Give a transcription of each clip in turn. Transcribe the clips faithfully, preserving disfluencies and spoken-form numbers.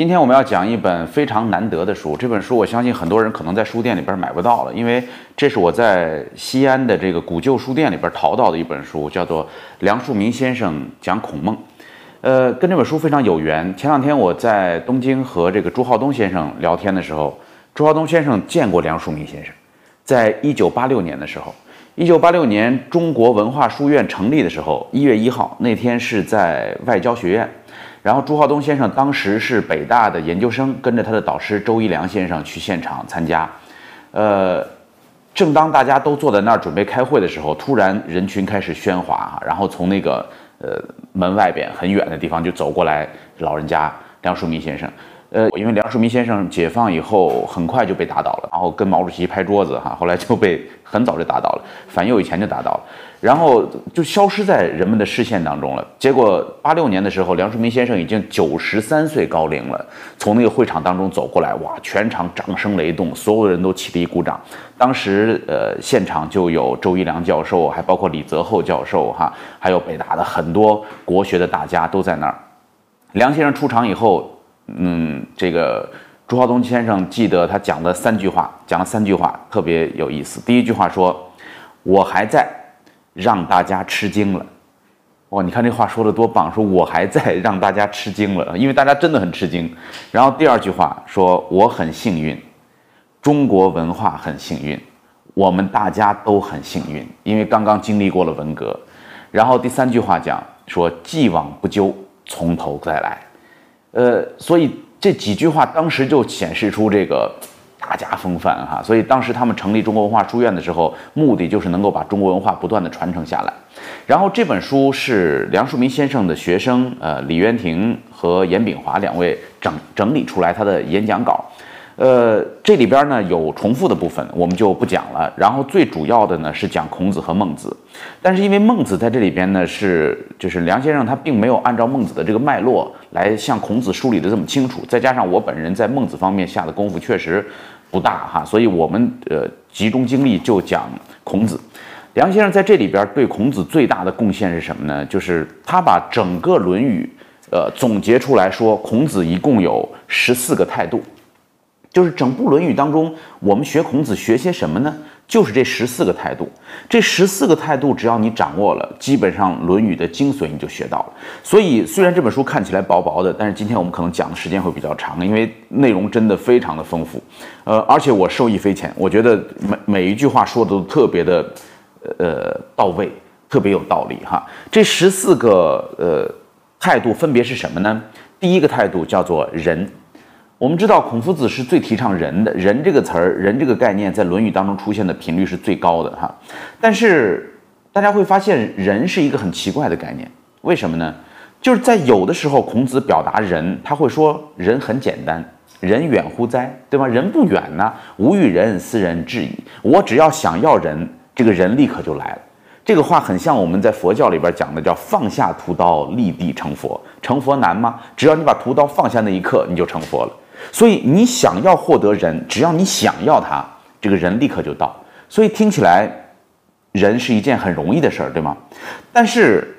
今天我们要讲一本非常难得的书，这本书我相信很多人可能在书店里边买不到了，因为这是我在西安的这个古旧书店里边淘到的一本书，叫做《梁漱溟先生讲孔孟》。呃，跟这本书非常有缘。前两天我在东京和这个朱浩东先生聊天的时候，朱浩东先生见过梁漱溟先生，在一九八六年的时候，一九八六年中国文化书院成立的时候，一月一号那天是在外交学院。 然后朱浩东先生当时是北大的研究生，跟着他的导师周一良先生去现场参加。呃，正当大家都坐在那儿准备开会的时候，突然人群开始喧哗，然后从那个呃门外边很远的地方就走过来老人家梁漱溟先生。呃，因为梁漱溟先生解放以后很快就被打倒了，然后跟毛主席拍桌子哈，后来就被很早就打倒了，反右以前就打倒了。 然后就消失在人们的视线当中了。结果八六年的时候，梁漱溟先生已经九十三岁高龄了，从那个会场当中走过来，哇，全场掌声雷动，所有人都起立鼓掌。当时呃，现场就有周一良教授，还包括李泽厚教授，哈，还有北大的很多国学的大家都在那儿。梁先生出场以后，嗯，这个朱浩东先生记得他讲了三句话，讲了三句话特别有意思。第一句话说：“我还在。” 让大家吃惊了，哇！你看这话说的多棒，说我还在让大家吃惊了，因为大家真的很吃惊。然后第二句话说我很幸运，中国文化很幸运，我们大家都很幸运，因为刚刚经历过了文革。然后第三句话讲说既往不咎，从头再来。呃，所以这几句话当时就显示出这个。 大家风范哈，所以当时他们成立中国文化书院的时候，目的就是能够把中国文化不断的传承下来。然后这本书是梁漱溟先生的学生呃李渊庭和严炳华两位整整理出来他的演讲稿，呃这里边呢有重复的部分，我们就不讲了。然后最主要的呢是讲孔子和孟子，但是因为孟子在这里边呢是就是梁先生他并没有按照孟子的这个脉络来向孔子梳理的这么清楚，再加上我本人在孟子方面下的功夫确实。 不大哈，所以我们呃集中精力就讲孔子。梁先生在这里边对孔子最大的贡献是什么呢？就是他把整个《论语》呃总结出来说，孔子一共有十四个态度。就是整部《论语》当中，我们学孔子学些什么呢？就是这十四个态度。这十四个态度，只要你掌握了，基本上《论语》的精髓你就学到了。所以虽然这本书看起来薄薄的，但是今天我们可能讲的时间会比较长，因为内容真的非常的丰富。 呃，而且我受益匪浅，我觉得每每一句话说的都特别的，呃，到位，特别有道理哈。这十四个呃态度分别是什么呢？第一个态度叫做仁。我们知道孔夫子是最提倡仁的，仁这个词儿，仁这个概念在《论语》当中出现的频率是最高的哈。但是大家会发现，仁是一个很奇怪的概念，为什么呢？就是在有的时候，孔子表达仁，他会说人很简单。 人远乎哉，对吧？人不远呢、啊，吾与人斯人至矣。我只要想要人，这个人立刻就来了。这个话很像我们在佛教里边讲的，叫放下屠刀，立地成佛。成佛难吗？只要你把屠刀放下那一刻，你就成佛了。所以你想要获得人，只要你想要他，这个人立刻就到。所以听起来，人是一件很容易的事儿，对吗？但是。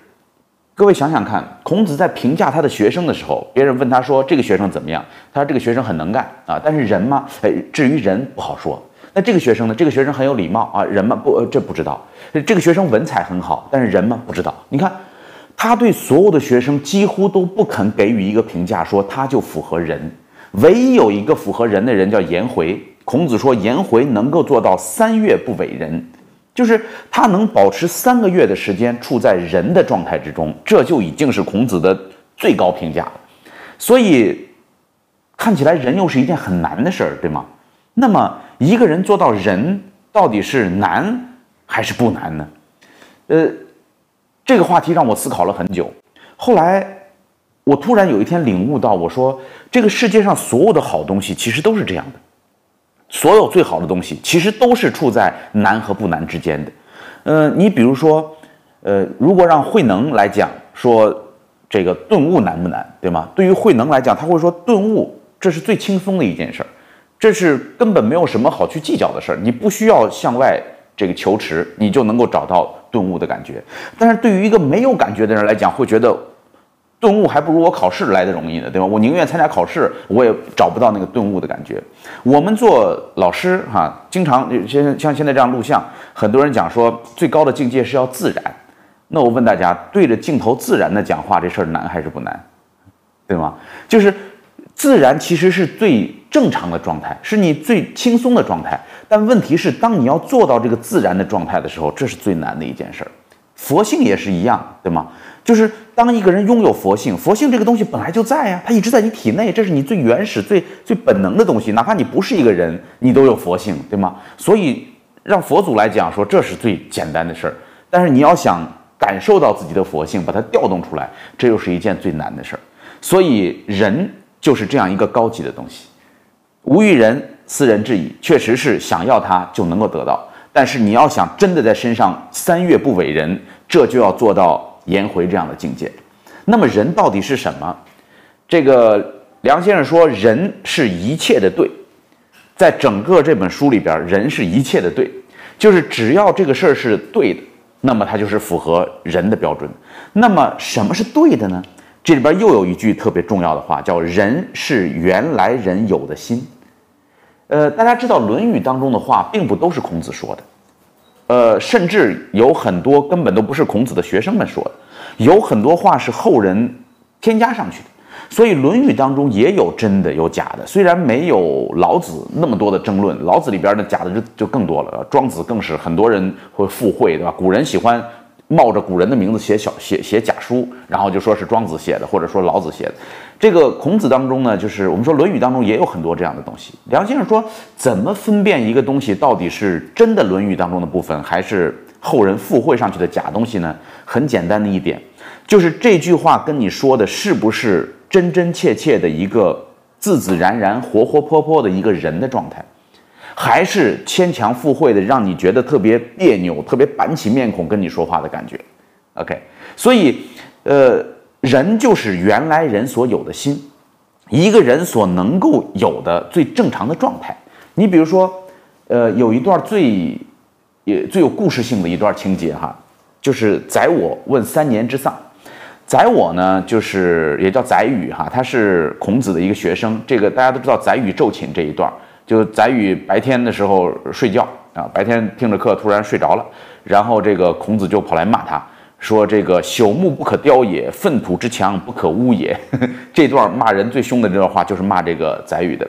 各位想想看，孔子在评价他的学生的时候，别人问他说：“这个学生怎么样？”他说：“这个学生很能干啊。”但是人嘛，哎，至于人不好说。那这个学生呢？这个学生很有礼貌啊，人嘛不、呃，这不知道。这个学生文采很好，但是人嘛不知道。你看，他对所有的学生几乎都不肯给予一个评价，说他就符合人。唯一有一个符合人的人叫颜回。孔子说颜回能够做到三月不违人。 就是他能保持三个月的时间处在人的状态之中，这就已经是孔子的最高评价了。所以看起来人又是一件很难的事儿，对吗？那么一个人做到人，到底是难还是不难呢？呃，这个话题让我思考了很久。后来我突然有一天领悟到，我说这个世界上所有的好东西其实都是这样的。 所有最好的东西，其实都是处在难和不难之间的。呃，你比如说，呃，如果让慧能来讲说这个顿悟难不难，对吗？对于慧能来讲，他会说顿悟这是最轻松的一件事儿，这是根本没有什么好去计较的事儿，你不需要向外这个求持，你就能够找到顿悟的感觉。但是对于一个没有感觉的人来讲，会觉得顿悟还不如我考试来的容易呢，对吧？我宁愿参加考试，我也找不到那个顿悟的感觉。我们做老师哈、啊，经常像现在这样录像，很多人讲说最高的境界是要自然。那我问大家，对着镜头自然的讲话这事儿难还是不难，对吗？就是自然其实是最正常的状态，是你最轻松的状态。但问题是，当你要做到这个自然的状态的时候，这是最难的一件事儿。佛性也是一样，对吗？就是当一个人拥有佛性，佛性这个东西本来就在呀、啊，它一直在你体内，这是你最原始、最最本能的东西。哪怕你不是一个人，你都有佛性，对吗？所以让佛祖来讲说，这是最简单的事儿。但是你要想感受到自己的佛性，把它调动出来，这又是一件最难的事儿。所以人就是这样一个高级的东西，无与人斯人至矣，确实是想要它就能够得到。但是你要想真的在身上三月不违人，这就要做到颜回这样的境界。那么人到底是什么？这个梁先生说，人是一切的对，在整个这本书里边，人是一切的对，就是只要这个事儿是对的，那么它就是符合人的标准。那么什么是对的呢？这里边又有一句特别重要的话，叫人是原来人有的心。呃，大家知道《论语》当中的话，并不都是孔子说的，呃，甚至有很多根本都不是孔子的学生们说的，有很多话是后人添加上去的。所以《论语》当中也有真的有假的，虽然没有老子那么多的争论，老子里边的假的就就更多了，庄子更是很多人会附会，对吧？古人喜欢冒着古人的名字写小写写假书，然后就说是庄子写的，或者说老子写的。这个孔子当中呢，就是我们说《论语》当中也有很多这样的东西。梁先生说，怎么分辨一个东西到底是真的《论语》当中的部分，还是后人附会上去的假东西呢？很简单的一点，就是这句话跟你说的是不是真真切切的一个自自然然、活活泼泼的一个人的状态，还是牵强附会的，让你觉得特别别扭、特别板起面孔跟你说话的感觉。OK， 所以，呃。人就是原来人所有的心，一个人所能够有的最正常的状态。你比如说，呃，有一段最也最有故事性的一段情节哈，就是宰我问三年之丧。宰我呢，就是也叫宰予哈，他是孔子的一个学生。这个大家都知道，宰予昼寝这一段，就宰予白天的时候睡觉啊，白天听着课突然睡着了，然后这个孔子就跑来骂他。说这个朽木不可雕也，粪土之墙不可污也。这段骂人最凶的这段话，就是骂这个宰予的。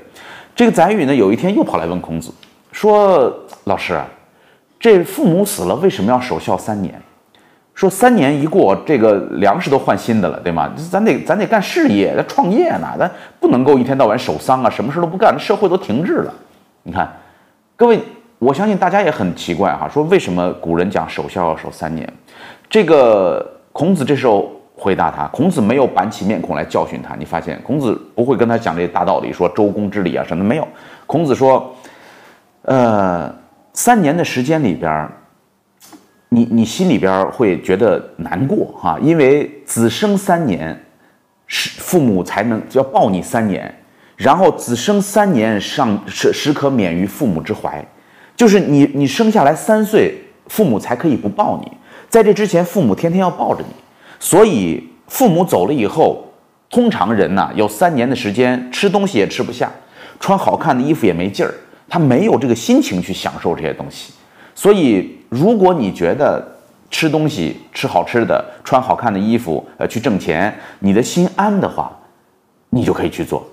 这个宰予呢，有一天又跑来问孔子，说：“老师啊，这父母死了，为什么要守孝三年？说三年一过，这个粮食都换新的了，对吗？咱得咱得干事业，咱创业呢，咱不能够一天到晚守丧啊，什么事都不干，社会都停滞了。你看，各位，我相信大家也很奇怪哈、啊，说为什么古人讲守孝要守三年？”这个孔子这时候回答他，孔子没有板起面孔来教训他。你发现孔子不会跟他讲这些大道理，说周公之礼啊什么的没有。孔子说，呃，三年的时间里边，你你心里边会觉得难过哈、啊，因为子生三年，父母才能要抱你三年，然后子生三年上时时可免于父母之怀，就是你你生下来三岁，父母才可以不抱你。在这之前，父母天天要抱着你，所以父母走了以后，通常人呢、啊、有三年的时间，吃东西也吃不下，穿好看的衣服也没劲儿，他没有这个心情去享受这些东西。所以，如果你觉得吃东西、吃好吃的、穿好看的衣服，呃，去挣钱，你的心安的话，你就可以去做。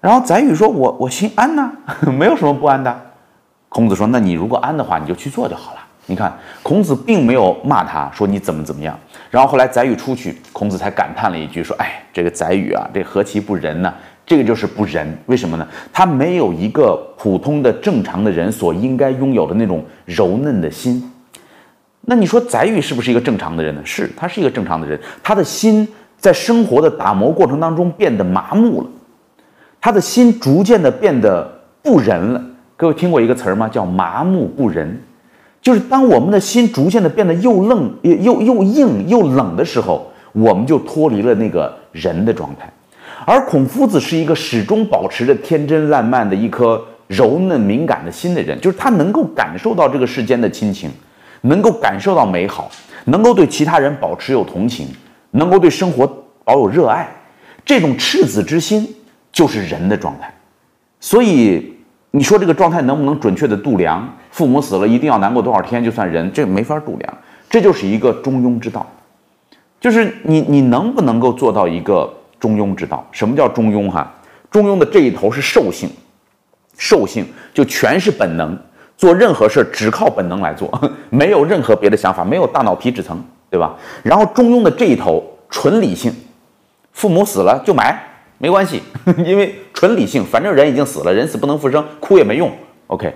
然后宰予说：“我我心安呢、啊，没有什么不安的。”孔子说：“那你如果安的话，你就去做就好了。”你看，孔子并没有骂他，说你怎么怎么样。然后后来宰予出去，孔子才感叹了一句，说：“哎，这个宰予啊，这何其不仁呢、啊！这个就是不仁，为什么呢？他没有一个普通的、正常的人所应该拥有的那种柔嫩的心。那你说宰予是不是一个正常的人呢？是，他是一个正常的人。他的心在生活的打磨过程当中变得麻木了，他的心逐渐的变得不仁了。各位听过一个词儿吗？叫麻木不仁。”就是当我们的心逐渐的变得又冷又又硬又冷的时候，我们就脱离了那个人的状态。而孔夫子是一个始终保持着天真烂漫的一颗柔嫩敏感的心的人，就是他能够感受到这个世间的亲情，能够感受到美好，能够对其他人保持有同情，能够对生活保有热爱，这种赤子之心就是人的状态。所以你说这个状态能不能准确的度量？父母死了一定要难过多少天就算人，这没法度量，这就是一个中庸之道。就是你你能不能够做到一个中庸之道？什么叫中庸哈？中庸的这一头是兽性，兽性就全是本能，做任何事只靠本能来做，没有任何别的想法，没有大脑皮质层，对吧？然后中庸的这一头纯理性，父母死了就埋，没关系，因为纯理性，反正人已经死了，人死不能复生，哭也没用。OK，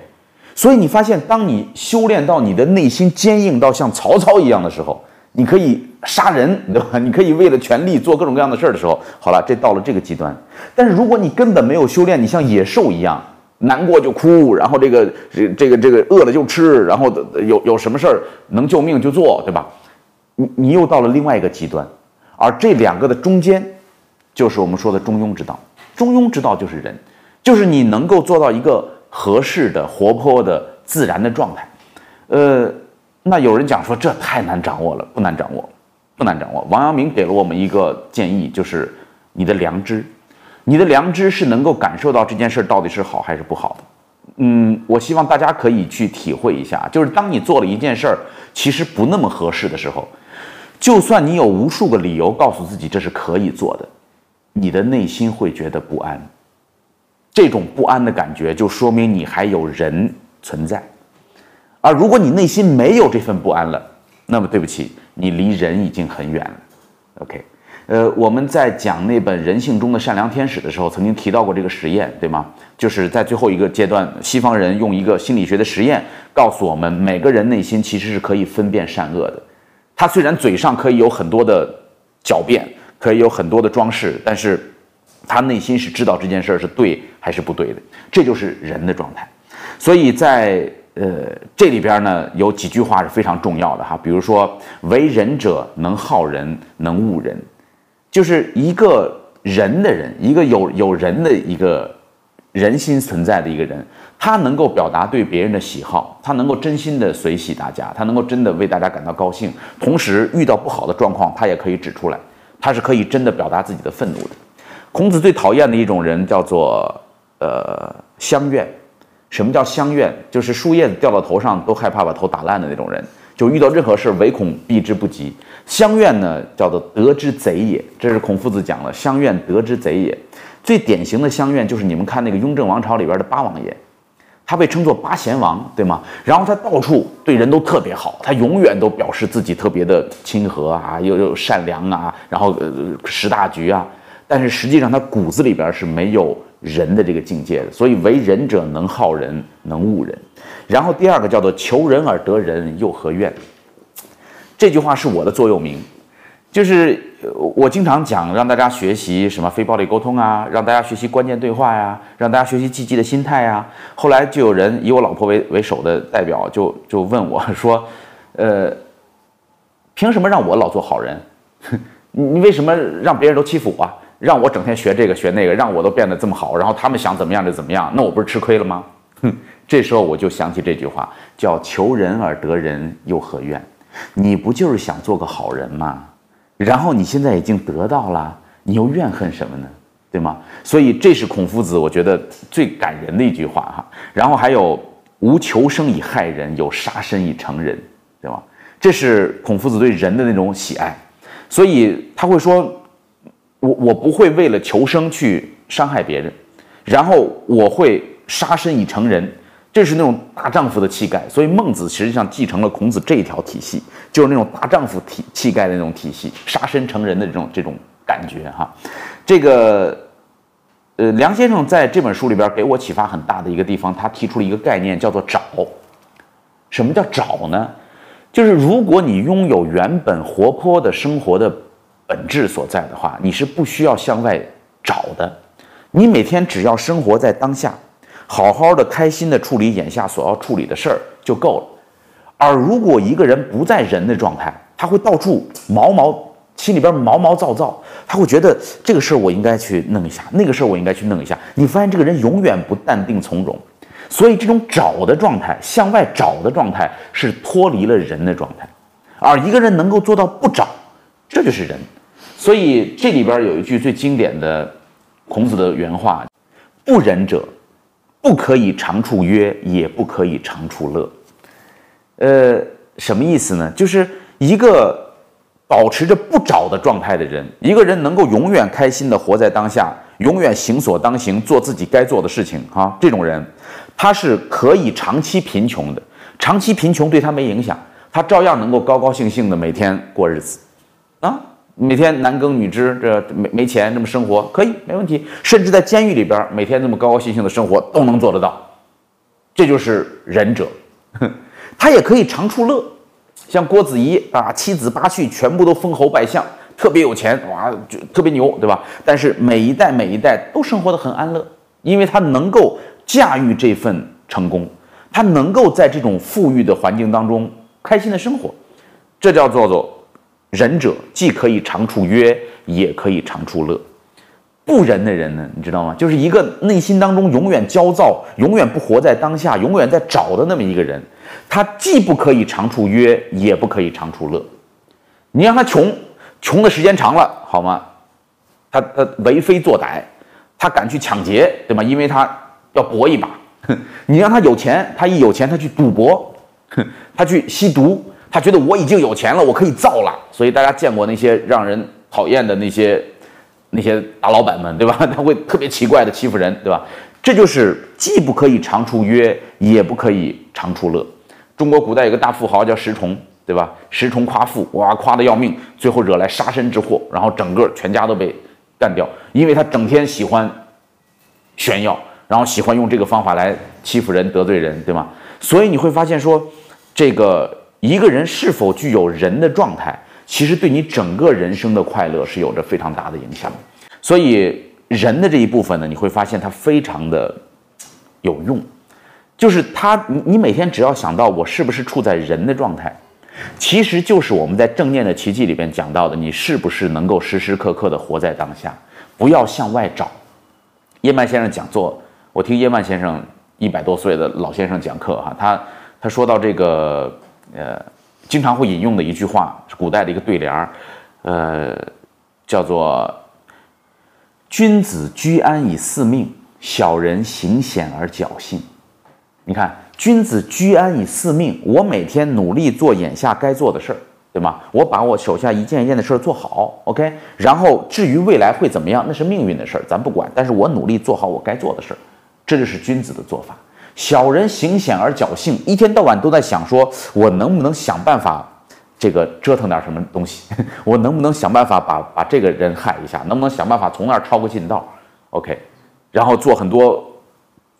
所以你发现，当你修炼到你的内心坚硬到像曹操一样的时候，你可以杀人，对吧？你可以为了权力做各种各样的事儿的时候，好了，这到了这个极端。但是如果你根本没有修炼，你像野兽一样，难过就哭，然后这个这个这个饿了就吃，然后有有什么事儿能救命就做，对吧？你你又到了另外一个极端，而这两个的中间。就是我们说的中庸之道，中庸之道就是人，就是你能够做到一个合适的、活泼的、自然的状态。呃，那有人讲说这太难掌握了，不难掌握，不难掌握。王阳明给了我们一个建议，就是你的良知，你的良知是能够感受到这件事到底是好还是不好的。嗯，我希望大家可以去体会一下，就是当你做了一件事儿，其实不那么合适的时候，就算你有无数个理由告诉自己这是可以做的。你的内心会觉得不安，这种不安的感觉就说明你还有人存在，而如果你内心没有这份不安了，那么对不起，你离人已经很远了。OK， 呃，我们在讲那本《人性中的善良天使》的时候，曾经提到过这个实验，对吗？就是在最后一个阶段，西方人用一个心理学的实验告诉我们，每个人内心其实是可以分辨善恶的。他虽然嘴上可以有很多的狡辩。可以有很多的装饰，但是他内心是知道这件事是对还是不对的，这就是人的状态。所以在呃这里边呢，有几句话是非常重要的哈，比如说为人者能好人，能恶人，就是一个人的人，一个有有人的一个人心存在的一个人，他能够表达对别人的喜好，他能够真心的随喜大家，他能够真的为大家感到高兴，同时遇到不好的状况，他也可以指出来。他是可以真的表达自己的愤怒的。孔子最讨厌的一种人叫做呃乡愿。什么叫乡愿？就是树叶子掉到头上都害怕把头打烂的那种人，就遇到任何事唯恐避之不及。乡愿呢叫做得之贼也，这是孔夫子讲了，乡愿得之贼也。最典型的乡愿就是你们看那个雍正王朝里边的八王爷，他被称作八贤王，对吗？然后他到处对人都特别好，他永远都表示自己特别的亲和啊，又又善良啊，然后、呃、识大局啊。但是实际上他骨子里边是没有人的这个境界的，所以为人者能好人，能恶人。然后第二个叫做求人而得人，又何怨？这句话是我的座右铭，就是我经常讲让大家学习什么非暴力沟通啊，让大家学习关键对话呀、啊，让大家学习积极的心态啊。后来就有人以我老婆为为首的代表就就问我说，呃，凭什么让我老做好人？你为什么让别人都欺负我、啊？让我整天学这个学那个，让我都变得这么好，然后他们想怎么样就怎么样，那我不是吃亏了吗？哼，这时候我就想起这句话，叫求人而得人，又何怨？你不就是想做个好人吗？然后你现在已经得到了，你又怨恨什么呢？对吗？所以这是孔夫子我觉得最感人的一句话哈。然后还有无求生以害人，有杀身以成仁，对吧？这是孔夫子对人的那种喜爱，所以他会说，我我不会为了求生去伤害别人，然后我会杀身以成仁，这是那种大丈夫的气概。所以孟子实际上继承了孔子这一条体系。就是那种大丈夫体气概的那种体系，杀身成仁的这种这种感觉哈。这个，呃，梁先生在这本书里边给我启发很大的一个地方，他提出了一个概念叫做找。什么叫找呢？就是如果你拥有原本活泼的生活的本质所在的话，你是不需要向外找的。你每天只要生活在当下，好好的开心的处理眼下所要处理的事儿就够了。而如果一个人不在人的状态，他会到处毛毛，心里边毛毛躁躁，他会觉得这个事儿我应该去弄一下，那个事儿我应该去弄一下。你发现这个人永远不淡定从容，所以这种找的状态，向外找的状态是脱离了人的状态。而一个人能够做到不找，这就是人。所以这里边有一句最经典的孔子的原话：“不仁者，不可以长处约，也不可以长处乐。”呃，什么意思呢？就是一个保持着不找的状态的人，一个人能够永远开心的活在当下，永远行所当行，做自己该做的事情，哈、啊，这种人，他是可以长期贫穷的，长期贫穷对他没影响，他照样能够高高兴兴的每天过日子，啊，每天男耕女织，这没没钱这么生活可以没问题，甚至在监狱里边每天这么高高兴兴的生活都能做得到，这就是仁者，他也可以长处乐。像郭子仪啊，七子八婿全部都封侯拜相，特别有钱，哇，就特别牛，对吧？但是每一代每一代都生活得很安乐，因为他能够驾驭这份成功，他能够在这种富裕的环境当中开心的生活，这叫做做仁者，既可以长处约，也可以长处乐。不仁的人呢，你知道吗？就是一个内心当中永远焦躁，永远不活在当下，永远在找的那么一个人。他既不可以长处约，也不可以长处乐。你让他穷，穷的时间长了，好吗？他他为非作歹，他敢去抢劫，对吗？因为他要搏一把。你让他有钱，他一有钱，他去赌博，他去吸毒，他觉得我已经有钱了，我可以造了。所以大家见过那些让人讨厌的那些。那些大老板们，对吧？他会特别奇怪的欺负人，对吧？这就是既不可以长处约，也不可以长处乐。中国古代有个大富豪叫石崇，对吧？石崇夸父，哇，夸得要命，最后惹来杀身之祸，然后整个全家都被干掉，因为他整天喜欢炫耀，然后喜欢用这个方法来欺负人、得罪人，对吗？所以你会发现说，这个一个人是否具有人的状态，其实对你整个人生的快乐是有着非常大的影响的，所以人的这一部分呢，你会发现它非常的有用，就是它，你每天只要想到我是不是处在人的状态，其实就是我们在正念的奇迹里边讲到的，你是不是能够时时刻刻的活在当下，不要向外找。叶曼先生讲座，我听叶曼先生一百多岁的老先生讲课哈，他他说到这个呃。经常会引用的一句话是古代的一个对联，呃，叫做“君子居安以四命，小人行险而侥幸”。你看，君子居安以四命，我每天努力做眼下该做的事儿，对吗？我把我手下一件一件的事儿做好 ，OK。然后至于未来会怎么样，那是命运的事儿，咱不管。但是我努力做好我该做的事儿，这就是君子的做法。小人行险而侥幸，一天到晚都在想说我能不能想办法这个折腾点什么东西，我能不能想办法把把这个人害一下，能不能想办法从那儿抄个近道 OK， 然后做很多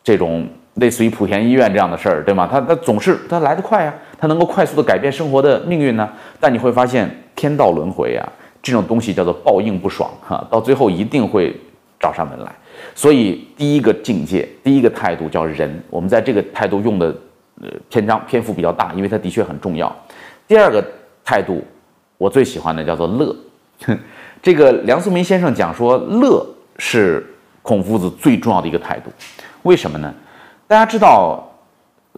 这种类似于莆田医院这样的事儿，对吗？他他总是他来得快啊，他能够快速的改变生活的命运呢、啊、但你会发现天道轮回啊，这种东西叫做报应不爽哈，到最后一定会找上门来。所以第一个境界，第一个态度叫人，我们在这个态度用的呃篇章篇幅比较大，因为它的确很重要。第二个态度，我最喜欢的叫做乐。这个梁漱溟先生讲说，乐是孔夫子最重要的一个态度。为什么呢？大家知道，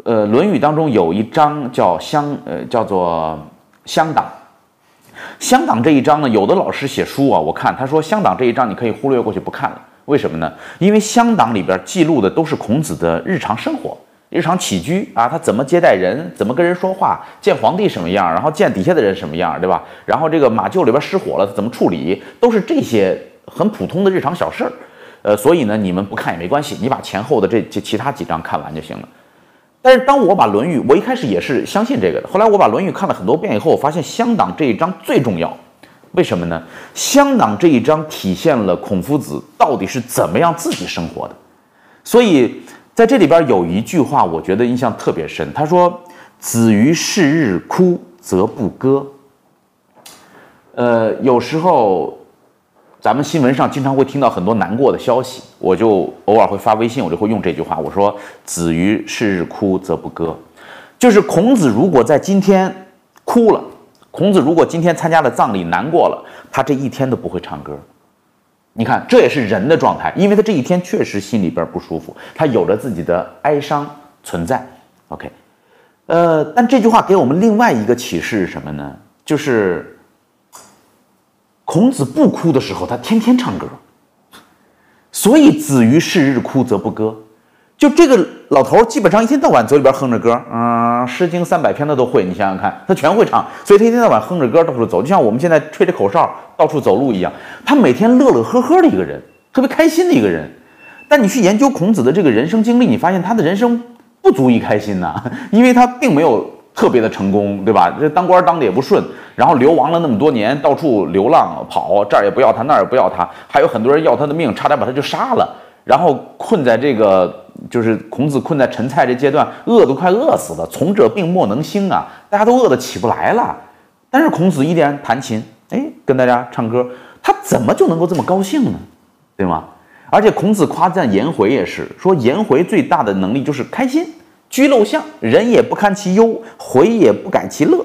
呃，《论语》当中有一章叫乡，呃，叫做乡党。乡党这一章呢，有的老师写书啊，我看他说乡党这一章你可以忽略过去不看了。为什么呢？因为乡党里边记录的都是孔子的日常生活、日常起居啊，他怎么接待人，怎么跟人说话，见皇帝什么样，然后见底下的人什么样，对吧？然后这个马厩里边失火了，怎么处理，都是这些很普通的日常小事儿。呃，所以呢，你们不看也没关系，你把前后的这这其他几章看完就行了。但是当我把《论语》，我一开始也是相信这个的，后来我把《论语》看了很多遍以后，我发现乡党这一章最重要。为什么呢？乡党这一章体现了孔夫子到底是怎么样自己生活的，所以在这里边有一句话我觉得印象特别深，他说子于是日哭则不歌。呃，有时候咱们新闻上经常会听到很多难过的消息，我就偶尔会发微信，我就会用这句话，我说子于是日哭则不歌，就是孔子如果在今天哭了，孔子如果今天参加了葬礼难过了，他这一天都不会唱歌。你看，这也是人的状态，因为他这一天确实心里边不舒服，他有着自己的哀伤存在。OK， 呃，但这句话给我们另外一个启示是什么呢？就是孔子不哭的时候，他天天唱歌，所以子于是日哭则不歌。就这个老头基本上一天到晚嘴里边哼着歌，嗯，《诗经》三百篇他都会，你想想看，他全会唱，所以他一天到晚哼着歌到处走，就像我们现在吹着口哨到处走路一样。他每天乐乐呵呵的一个人，特别开心的一个人。但你去研究孔子的这个人生经历，你发现他的人生不足以开心呐，因为他并没有特别的成功，对吧？这当官当的也不顺，然后流亡了那么多年，到处流浪跑，这儿也不要他，那儿也不要他，还有很多人要他的命，差点把他就杀了。然后困在这个。就是孔子困在陈蔡这阶段，饿都快饿死了。从者病莫能兴啊，大家都饿得起不来了。但是孔子依然弹琴，哎，跟大家唱歌，他怎么就能够这么高兴呢？对吗？而且孔子夸赞颜回也是说，颜回最大的能力就是开心，居陋巷，人也不堪其忧，回也不改其乐，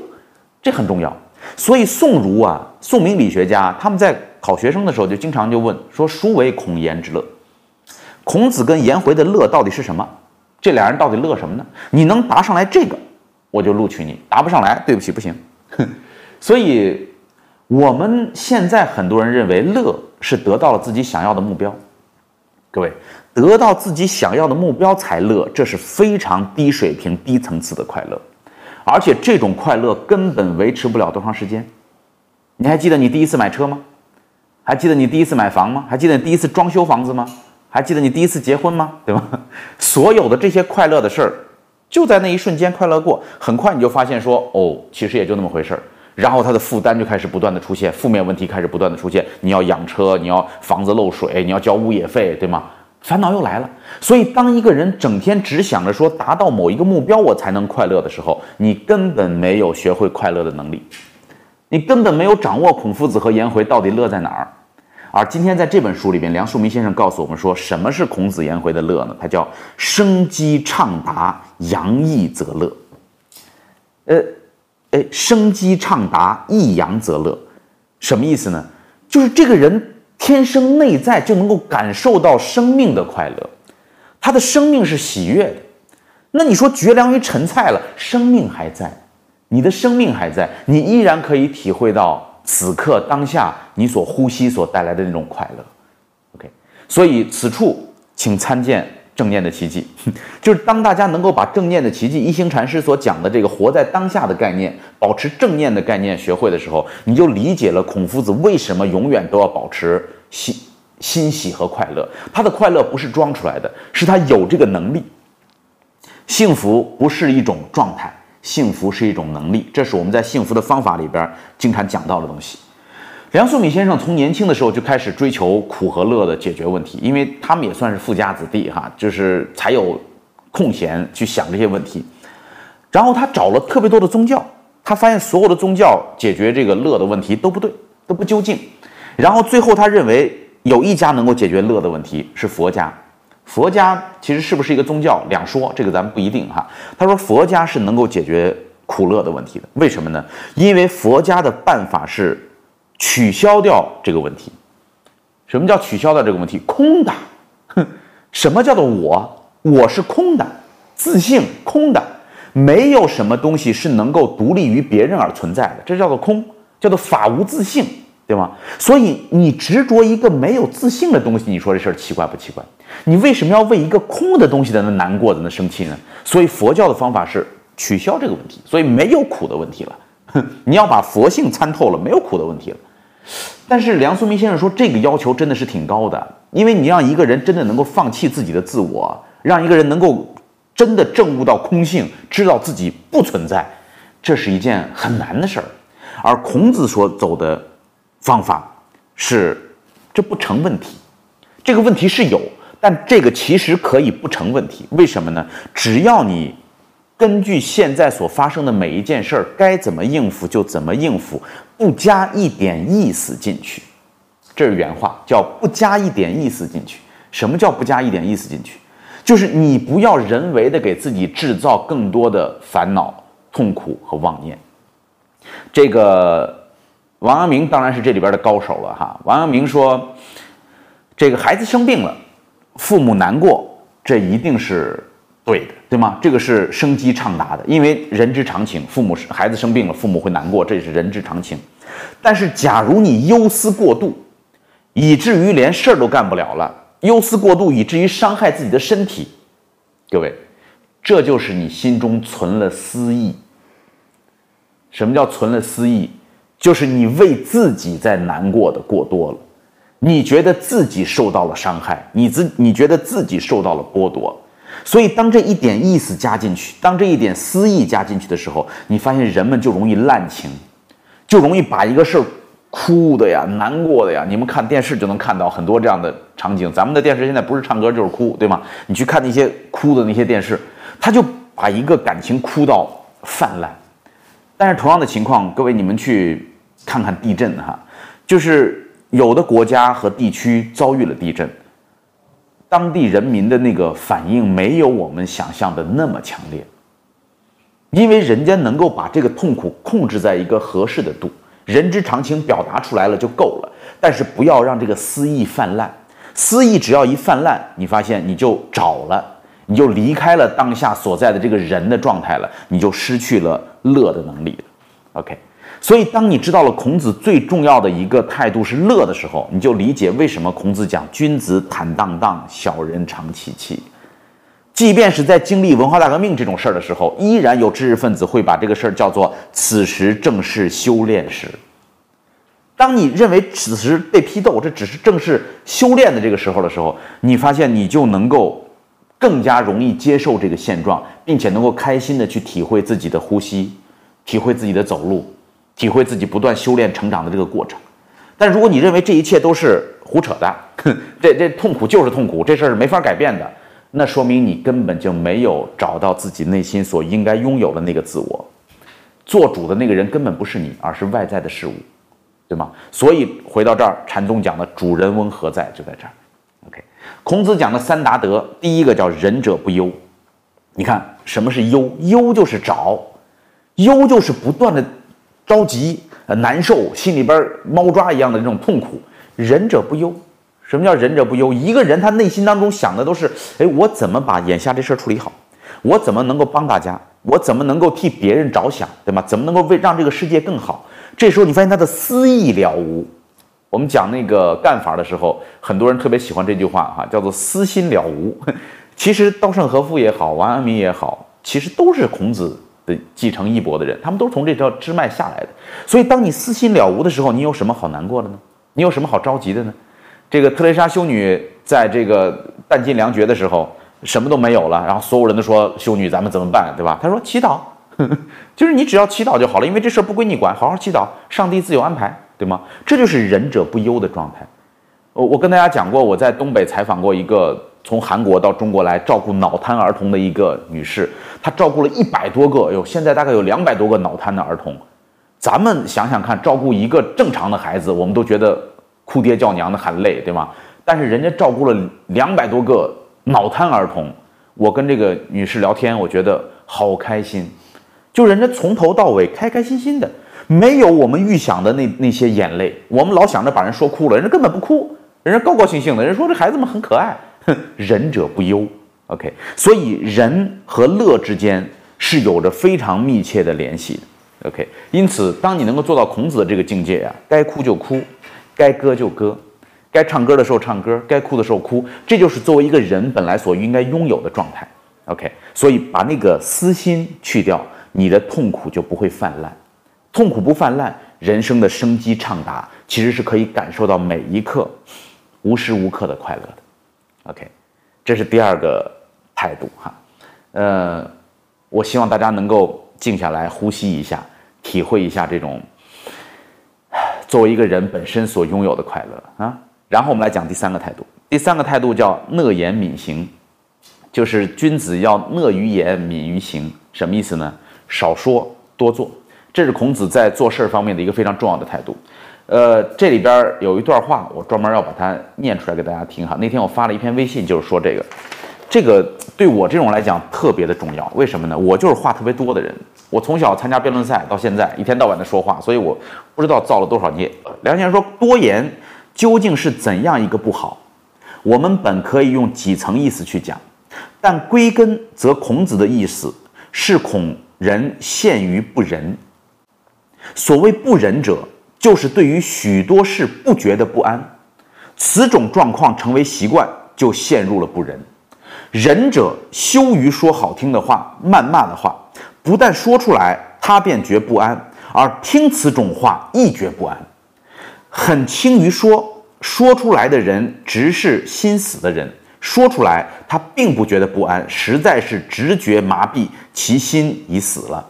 这很重要。所以宋儒啊，宋明理学家他们在考学生的时候就经常就问说，孰为孔颜之乐？孔子跟颜回的乐到底是什么？这俩人到底乐什么呢？你能答上来这个，我就录取你；答不上来，对不起，不行。所以，我们现在很多人认为乐是得到了自己想要的目标。各位，得到自己想要的目标才乐，这是非常低水平、低层次的快乐，而且这种快乐根本维持不了多长时间。你还记得你第一次买车吗？还记得你第一次买房吗？还记得你第一次装修房子吗？还记得你第一次结婚吗？对吧？所有的这些快乐的事儿，就在那一瞬间快乐过，很快你就发现说，哦，其实也就那么回事儿。然后它的负担就开始不断的出现，负面问题开始不断的出现，你要养车，你要房子漏水，你要交物业费，对吗？烦恼又来了。所以，当一个人整天只想着说达到某一个目标我才能快乐的时候，你根本没有学会快乐的能力，你根本没有掌握孔夫子和颜回到底乐在哪儿。而今天在这本书里边，梁漱溟先生告诉我们说，什么是孔子颜回的乐呢？它叫生机畅达，洋溢则乐。呃，哎，生机畅达，抑扬则乐，什么意思呢？就是这个人天生内在就能够感受到生命的快乐，他的生命是喜悦的。那你说绝粮于陈蔡了，生命还在，你的生命还在，你依然可以体会到。此刻当下你所呼吸所带来的那种快乐 ，OK， 所以此处请参见正念的奇迹，就是当大家能够把正念的奇迹一行禅师所讲的这个活在当下的概念，保持正念的概念学会的时候，你就理解了孔夫子为什么永远都要保持欣欣喜和快乐。他的快乐不是装出来的，是他有这个能力。幸福不是一种状态。幸福是一种能力，这是我们在幸福的方法里边经常讲到的东西。梁漱溟先生从年轻的时候就开始追求苦和乐的解决问题，因为他们也算是富家子弟哈，就是才有空闲去想这些问题。然后他找了特别多的宗教，他发现所有的宗教解决这个乐的问题都不对，都不究竟。然后最后他认为有一家能够解决乐的问题是佛家。佛家其实是不是一个宗教两说，这个咱们不一定哈。他说佛家是能够解决苦乐的问题的，为什么呢？因为佛家的办法是取消掉这个问题。什么叫取消掉这个问题？空的。什么叫做我？我是空的，自性空的，没有什么东西是能够独立于别人而存在的，这叫做空，叫做法无自性。对吗？所以你执着一个没有自信的东西，你说这事儿奇怪不奇怪？你为什么要为一个空的东西在那难过、在那生气呢？所以佛教的方法是取消这个问题，所以没有苦的问题了。你要把佛性参透了，没有苦的问题了。但是梁漱溟先生说，这个要求真的是挺高的，因为你让一个人真的能够放弃自己的自我，让一个人能够真的证悟到空性，知道自己不存在，这是一件很难的事儿。而孔子所走的方法是，这不成问题，这个问题是有，但这个其实可以不成问题。为什么呢？只要你根据现在所发生的每一件事儿，该怎么应付就怎么应付，不加一点意思进去。这是原话，叫不加一点意思进去。什么叫不加一点意思进去？就是你不要人为的给自己制造更多的烦恼、痛苦和妄念。这个。王阳明当然是这里边的高手了哈。王阳明说，这个孩子生病了，父母难过，这一定是对的，对吗？这个是生机畅达的，因为人之常情，父母孩子生病了，父母会难过，这也是人之常情。但是，假如你忧思过度，以至于连事儿都干不了了，忧思过度以至于伤害自己的身体，各位，这就是你心中存了私意。什么叫存了私意？就是你为自己在难过的过多了，你觉得自己受到了伤害，你自你觉得自己受到了剥夺。所以，当这一点意思加进去，当这一点私意加进去的时候，你发现人们就容易滥情。就容易把一个事儿哭的呀、难过的呀，你们看电视就能看到很多这样的场景。咱们的电视现在不是唱歌就是哭，对吗？你去看那些哭的那些电视，他就把一个感情哭到泛滥。但是同样的情况，各位你们去看看地震哈，就是有的国家和地区遭遇了地震，当地人民的那个反应没有我们想象的那么强烈。因为人家能够把这个痛苦控制在一个合适的度，人之常情表达出来了就够了，但是不要让这个私意泛滥。私意只要一泛滥，你发现你就找了，你就离开了当下所在的这个人的状态了，你就失去了乐的能力了。OK， 所以当你知道了孔子最重要的一个态度是乐的时候，你就理解为什么孔子讲君子坦荡荡，小人长戚戚。即便是在经历文化大革命这种事儿的时候，依然有知识分子会把这个事儿叫做此时正是修炼时。当你认为此时被批斗，这只是正是修炼的这个时候的时候，你发现你就能够更加容易接受这个现状，并且能够开心的去体会自己的呼吸，体会自己的走路，体会自己不断修炼成长的这个过程。但如果你认为这一切都是胡扯的，这这痛苦就是痛苦，这事儿是没法改变的，那说明你根本就没有找到自己内心所应该拥有的那个自我，做主的那个人根本不是你，而是外在的事物，对吗？所以回到这儿，禅宗讲的主人翁何在就在这儿。OK， 孔子讲的三达德，第一个叫仁者不忧。你看什么是忧？忧就是找，忧就是不断的着急、难受，心里边猫抓一样的那种痛苦。仁者不忧。什么叫仁者不忧？一个人他内心当中想的都是，哎，我怎么把眼下这事儿处理好？我怎么能够帮大家？我怎么能够替别人着想，对吗？怎么能够为让这个世界更好？这时候你发现他的私意了无。我们讲那个干法的时候，很多人特别喜欢这句话哈，叫做私心了无。其实稻盛和夫也好，王阳明也好，其实都是孔子的继承衣钵的人，他们都是从这条支脉下来的。所以，当你私心了无的时候，你有什么好难过的呢？你有什么好着急的呢？这个特蕾莎修女在这个弹尽粮绝的时候，什么都没有了，然后所有人都说修女咱们怎么办，对吧？她说祈祷，呵呵，就是你只要祈祷就好了，因为这事不归你管，好好祈祷，上帝自有安排，对吗？这就是仁者不忧的状态。我我跟大家讲过，我在东北采访过一个从韩国到中国来照顾脑瘫儿童的一个女士，她照顾了一百多个，有现在大概有两百多个脑瘫的儿童。咱们想想看，照顾一个正常的孩子，我们都觉得哭爹叫娘的喊累，对吗？但是人家照顾了两百多个脑瘫儿童，我跟这个女士聊天，我觉得好开心，就人家从头到尾开开心心的，没有我们预想的那那些眼泪。我们老想着把人说哭了，人家根本不哭，人家高高兴兴的，人家说这孩子们很可爱。仁者不忧。 OK， 所以仁和乐之间是有着非常密切的联系的。 OK， 因此当你能够做到孔子的这个境界啊，该哭就哭，该歌就歌，该唱歌的时候唱歌，该哭的时候哭，这就是作为一个人本来所应该拥有的状态。OK， 所以把那个私心去掉，你的痛苦就不会泛滥，痛苦不泛滥，人生的生机畅达，其实是可以感受到每一刻、无时无刻的快乐的。OK， 这是第二个态度哈。呃，我希望大家能够静下来，呼吸一下，体会一下这种作为一个人本身所拥有的快乐啊。然后我们来讲第三个态度，第三个态度叫讷言敏行，就是君子要讷于言，敏于行。什么意思呢？少说多做，这是孔子在做事方面的一个非常重要的态度。呃，这里边有一段话，我专门要把它念出来给大家听哈。那天我发了一篇微信，就是说这个，这个对我这种来讲特别的重要。为什么呢？我就是话特别多的人。我从小参加辩论赛到现在，一天到晚的说话，所以我不知道造了多少孽。梁先生说，多言究竟是怎样一个不好？我们本可以用几层意思去讲，但归根则孔子的意思是恐人陷于不仁。所谓不仁者，就是对于许多事不觉得不安，此种状况成为习惯，就陷入了不仁。仁者羞于说好听的话、谩骂的话，不但说出来，他便觉不安，而听此种话亦觉不安。很轻于说。 说出来的人直是心死的人，说出来他并不觉得不安，实在是直觉麻痹，其心已死了。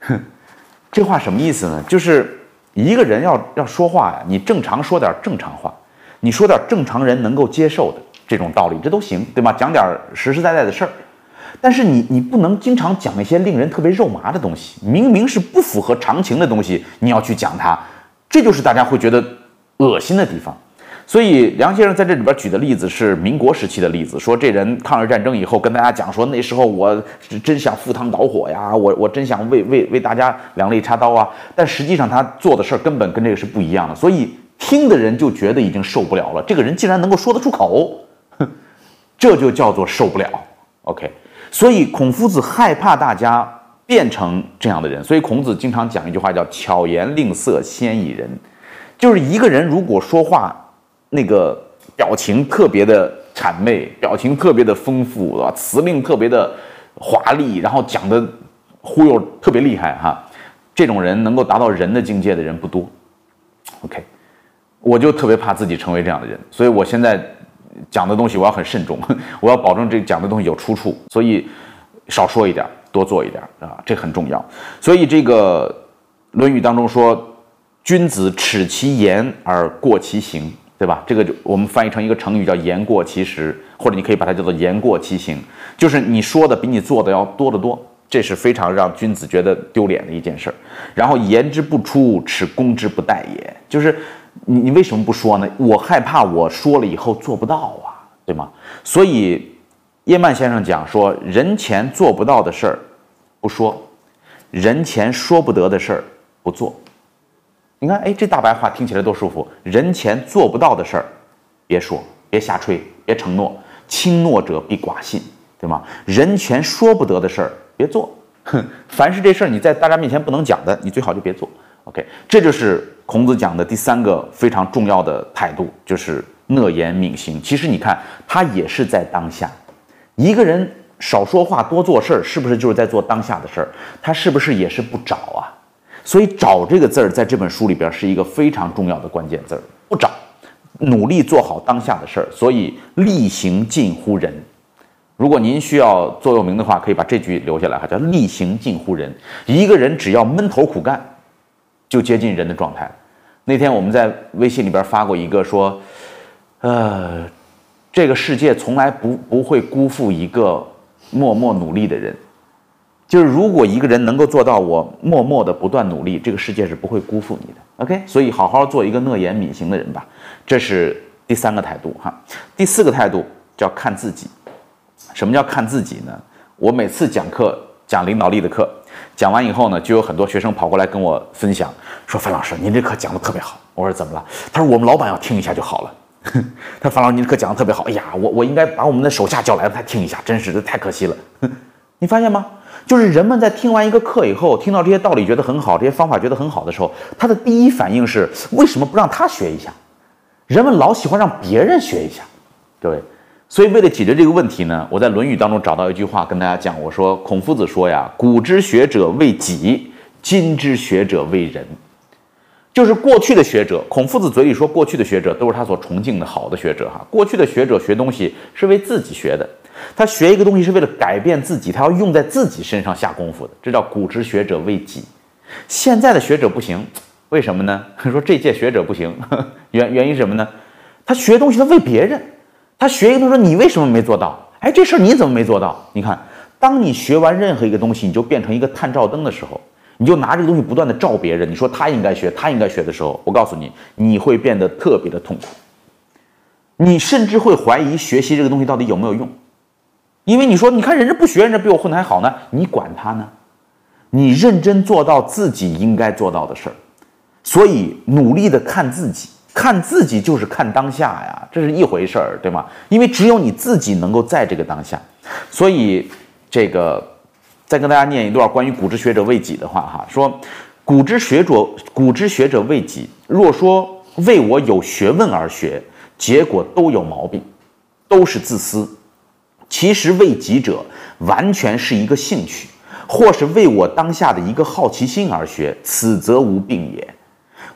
哼，这话什么意思呢？就是一个人要要说话呀，你正常说点正常话，你说点正常人能够接受的这种道理，这都行，对吧？讲点实实在在的事儿，但是你你不能经常讲一些令人特别肉麻的东西，明明是不符合常情的东西，你要去讲它，这就是大家会觉得 恶心的地方，所以梁先生在这里边举的例子是民国时期的例子，说这人抗日战争以后跟大家讲说，那时候我真想赴汤蹈火呀，我我真想为为为大家两肋插刀啊，但实际上他做的事儿根本跟这个是不一样的，所以听的人就觉得已经受不了了，这个人竟然能够说得出口，这就叫做受不了。OK， 所以孔夫子害怕大家变成这样的人，所以孔子经常讲一句话叫巧言令色，鲜矣仁。 就是一个人如果说话，那个表情特别的谄媚，表情特别的丰富，啊，辞令特别的华丽，然后讲的忽悠特别厉害哈，这种人能够达到人的境界的人不多。OK， 我就特别怕自己成为这样的人，所以我现在讲的东西我要很慎重，我要保证这讲的东西有出处，所以少说一点，多做一点啊，这很重要。所以这个《论语》当中说。 君子耻其言而过其行，对吧？这个就我们翻译成一个成语叫“言过其实”，或者你可以把它叫做“言过其行”，就是你说的比你做的要多得多，这是非常让君子觉得丢脸的一件事儿。然后“言之不出，耻攻之不殆也”，就是你你为什么不说呢？我害怕我说了以后做不到啊，对吗？所以叶曼先生讲说，人前做不到的事儿不说，人前说不得的事儿不做。 你看，哎，这大白话听起来多舒服。人前做不到的事儿，别说，别瞎吹，别承诺。轻诺者必寡信，对吗？人前说不得的事儿，别做。哼，凡是这事儿你在大家面前不能讲的，你最好就别做。OK， 这就是孔子讲的第三个非常重要的态度，就是讷言敏行。其实你看，他也是在当下。一个人少说话，多做事儿，是不是就是在做当下的事儿？他是不是也是不找啊？ 所以“找”这个字儿，在这本书里边是一个非常重要的关键字儿。不找，努力做好当下的事儿。所以力行近乎仁。如果您需要座右铭的话，可以把这句留下来，哈，叫“力行近乎仁”。一个人只要闷头苦干，就接近人的状态。那天我们在微信里边发过一个说，呃，这个世界从来不不会辜负一个默默努力的人。 就是如果一个人能够做到我默默的不断努力，这个世界是不会辜负你的。OK， 所以好好做一个讷言敏行的人吧，这是第三个态度哈。第四个态度叫看自己。什么叫看自己呢？我每次讲课讲领导力的课，讲完以后呢，就有很多学生跑过来跟我分享，说：“樊老师，您这课讲得特别好。”我说：“怎么了？”他说：“我们老板要听一下就好了。” 他说：“樊老师，您这课讲得特别好。哎呀，我我应该把我们的手下叫来让他听一下，真是的，太可惜了。”你发现吗？ 就是人们在听完一个课以后，听到这些道理觉得很好，这些方法觉得很好的时候，他的第一反应是为什么不让他学一下？人们老喜欢让别人学一下，各位。所以为了解决这个问题呢，我在《论语》当中找到一句话跟大家讲，我说孔夫子说呀：“古之学者为己，今之学者为人。”就是过去的学者，孔夫子嘴里说过去的学者都是他所崇敬的好的学者哈。过去的学者学东西是为自己学的。 他学一个东西是为了改变自己，他要用在自己身上下功夫的，这叫古之学者为己。现在的学者不行，为什么呢？说这届学者不行，原原因是什么呢？他学东西他为别人，他学一个他说你为什么没做到？哎，这事儿你怎么没做到？你看，当你学完任何一个东西，你就变成一个探照灯的时候，你就拿这个东西不断的照别人，你说他应该学，他应该学的时候，我告诉你，你会变得特别的痛苦，你甚至会怀疑学习这个东西到底有没有用。 因为你说，你看人家不学，人家比我混得还好呢，你管他呢？你认真做到自己应该做到的事儿，所以努力的看自己，看自己就是看当下呀，这是一回事儿，对吗？因为只有你自己能够在这个当下，所以这个再跟大家念一段关于古之学者未己的话哈，说古之学者古之学者未己，若说为我有学问而学，结果都有毛病，都是自私。其实未己者，完全是一个兴趣，或是为我当下的一个好奇心而学，此则无病也。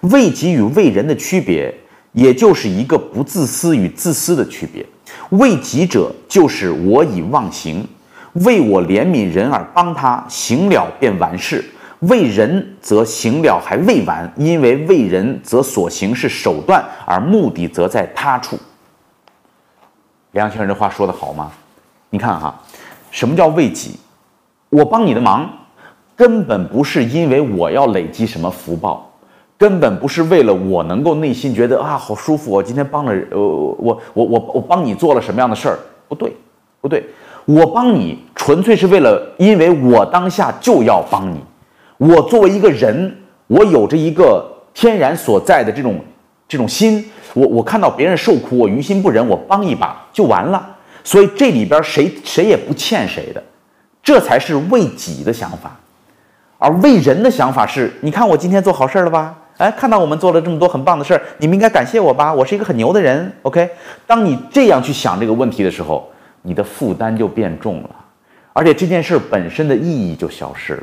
未己与为人的区别，也就是一个不自私与自私的区别。为己者，就是我以忘形，为我怜悯人而帮他，行了便完事；为人则行了还未完，因为为人则所行是手段，而目的则在他处。梁先生这话说得好吗？你看哈，什么叫为己？我帮你的忙，根本不是因为我要累积什么福报。根本不是为了我能够内心觉得啊好舒服，我今天帮了呃我我我我帮你做了什么样的事儿？不对，不对，我帮你纯粹是为了，因为我当下就要帮你。我作为一个人，我有着一个天然所在的这种这种心，我我看到别人受苦，我于心不忍，我帮一把就完了。所以这里边谁谁也不欠谁的，这才是为己的想法。而为人的想法是，你看我今天做好事了吧？哎，看到我们做了这么多很棒的事儿，你们应该感谢我吧？我是一个很牛的人 ，OK。当你这样去想这个问题的时候，你的负担就变重了，而且这件事本身的意义就消失了。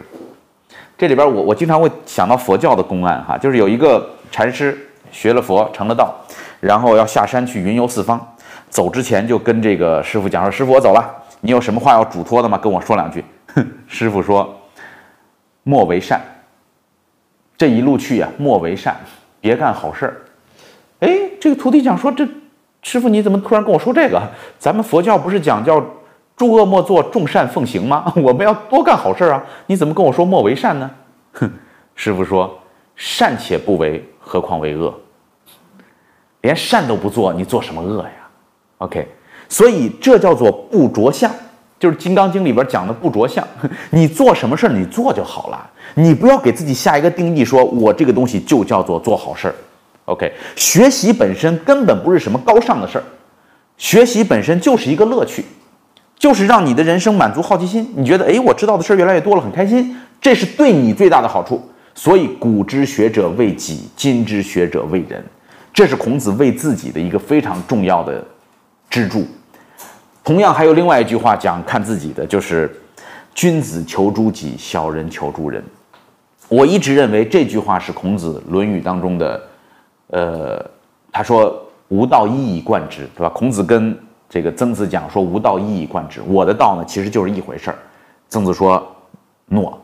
这里边我我经常会想到佛教的公案哈，就是有一个禅师学了佛成了道，然后要下山去云游四方，走之前就跟这个师傅讲说：“师傅，我走了，你有什么话要嘱托的吗？跟我说两句。”师傅说：“莫为善。”这一路去呀、啊，莫为善，别干好事儿。哎，这个徒弟讲说，这师傅你怎么突然跟我说这个？咱们佛教不是讲叫诸恶莫作，众善奉行吗？我们要多干好事啊！你怎么跟我说莫为善呢？哼，师傅说，善且不为，何况为恶？连善都不做，你做什么恶呀 ？OK， 所以这叫做不着相。就是《金刚经》里边讲的不着相，你做什么事儿你做就好了，你不要给自己下一个定义，说我这个东西就叫做做好事儿。OK， 学习本身根本不是什么高尚的事儿，学习本身就是一个乐趣，就是让你的人生满足好奇心。你觉得，哎，我知道的事儿越来越多了，很开心，这是对你最大的好处。所以，古之学者为己，今之学者为人，这是孔子为自己的一个非常重要的支柱。同样还有另外一句话讲看自己的，就是君子求诸己，小人求诸人。我一直认为这句话是孔子《论语》当中的，呃，他说吾道一以贯之，对吧？孔子跟这个曾子讲说吾道一以贯之，我的道呢其实就是一回事儿。曾子说诺，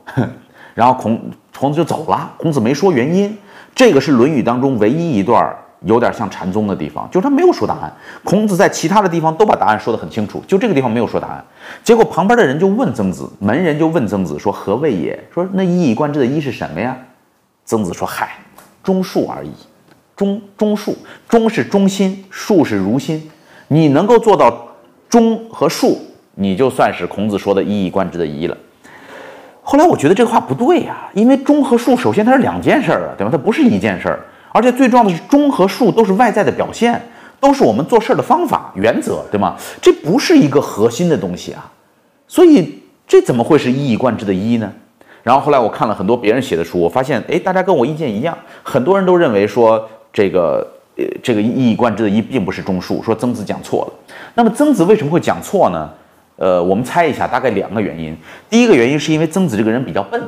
然后孔孔子就走了，孔子没说原因。这个是《论语》当中唯一一段有点像禅宗的地方，就是他没有说答案。孔子在其他的地方都把答案说得很清楚，就这个地方没有说答案。结果旁边的人就问曾子，门人就问曾子说：“何谓也？”说那一以贯之的一是什么呀？曾子说：“嗨，中恕而已。中中恕，中是中心，恕是如心。你能够做到中和恕，你就算是孔子说的一以贯之的一了。”后来我觉得这个话不对呀、啊，因为中和恕首先它是两件事啊，对吧？它不是一件事儿。而且最重要的是，中和恕都是外在的表现，都是我们做事的方法、原则，对吗？这不是一个核心的东西啊，所以这怎么会是一以贯之的一呢？然后后来我看了很多别人写的书，我发现，哎，大家跟我意见一样，很多人都认为说这个呃这个一以贯之的一并不是中恕，说曾子讲错了。那么曾子为什么会讲错呢？呃，我们猜一下，大概两个原因。第一个原因是因为曾子这个人比较笨。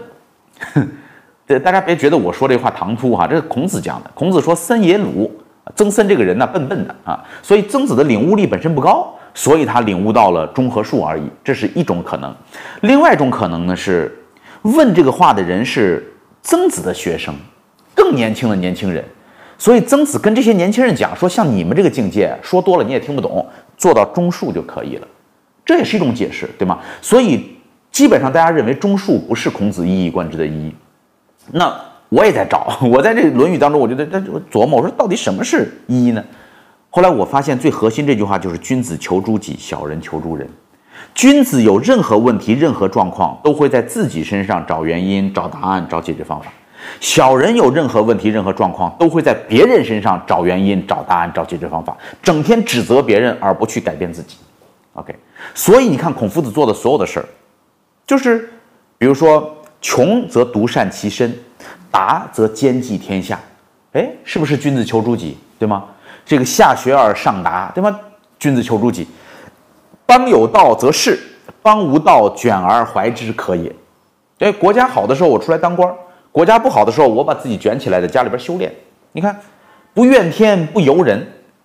大家别觉得我说这话唐突哈、啊，这是孔子讲的。孔子说：“森也鲁，曾参这个人呢、啊，笨笨的啊。”所以曾子的领悟力本身不高，所以他领悟到了中和术而已，这是一种可能。另外一种可能呢是，问这个话的人是曾子的学生，更年轻的年轻人，所以曾子跟这些年轻人讲说：“像你们这个境界，说多了你也听不懂，做到中恕就可以了。”这也是一种解释，对吗？所以基本上大家认为中恕不是孔子一以贯之的一。那我也在找，我在这《论语》当中，我觉得琢磨，我说到底什么是一呢？后来我发现最核心这句话就是“君子求诸己，小人求诸人”。君子有任何问题、任何状况，都会在自己身上找原因、找答案、找解决方法。小人有任何问题、任何状况，都会在别人身上找原因、找答案、找解决方法，整天指责别人而不去改变自己。OK， 所以你看孔夫子做的所有的事儿，就是比如说穷则独善其身，达则兼济天下。哎，是不是君子求诸己，对吗？这个下学而上达，对吗？君子求诸己。邦有道则仕，邦无道卷而怀之可也。哎，国家好的时候我出来当官，国家不好的时候我把自己卷起来在家里边修炼。你看，不怨天不尤人，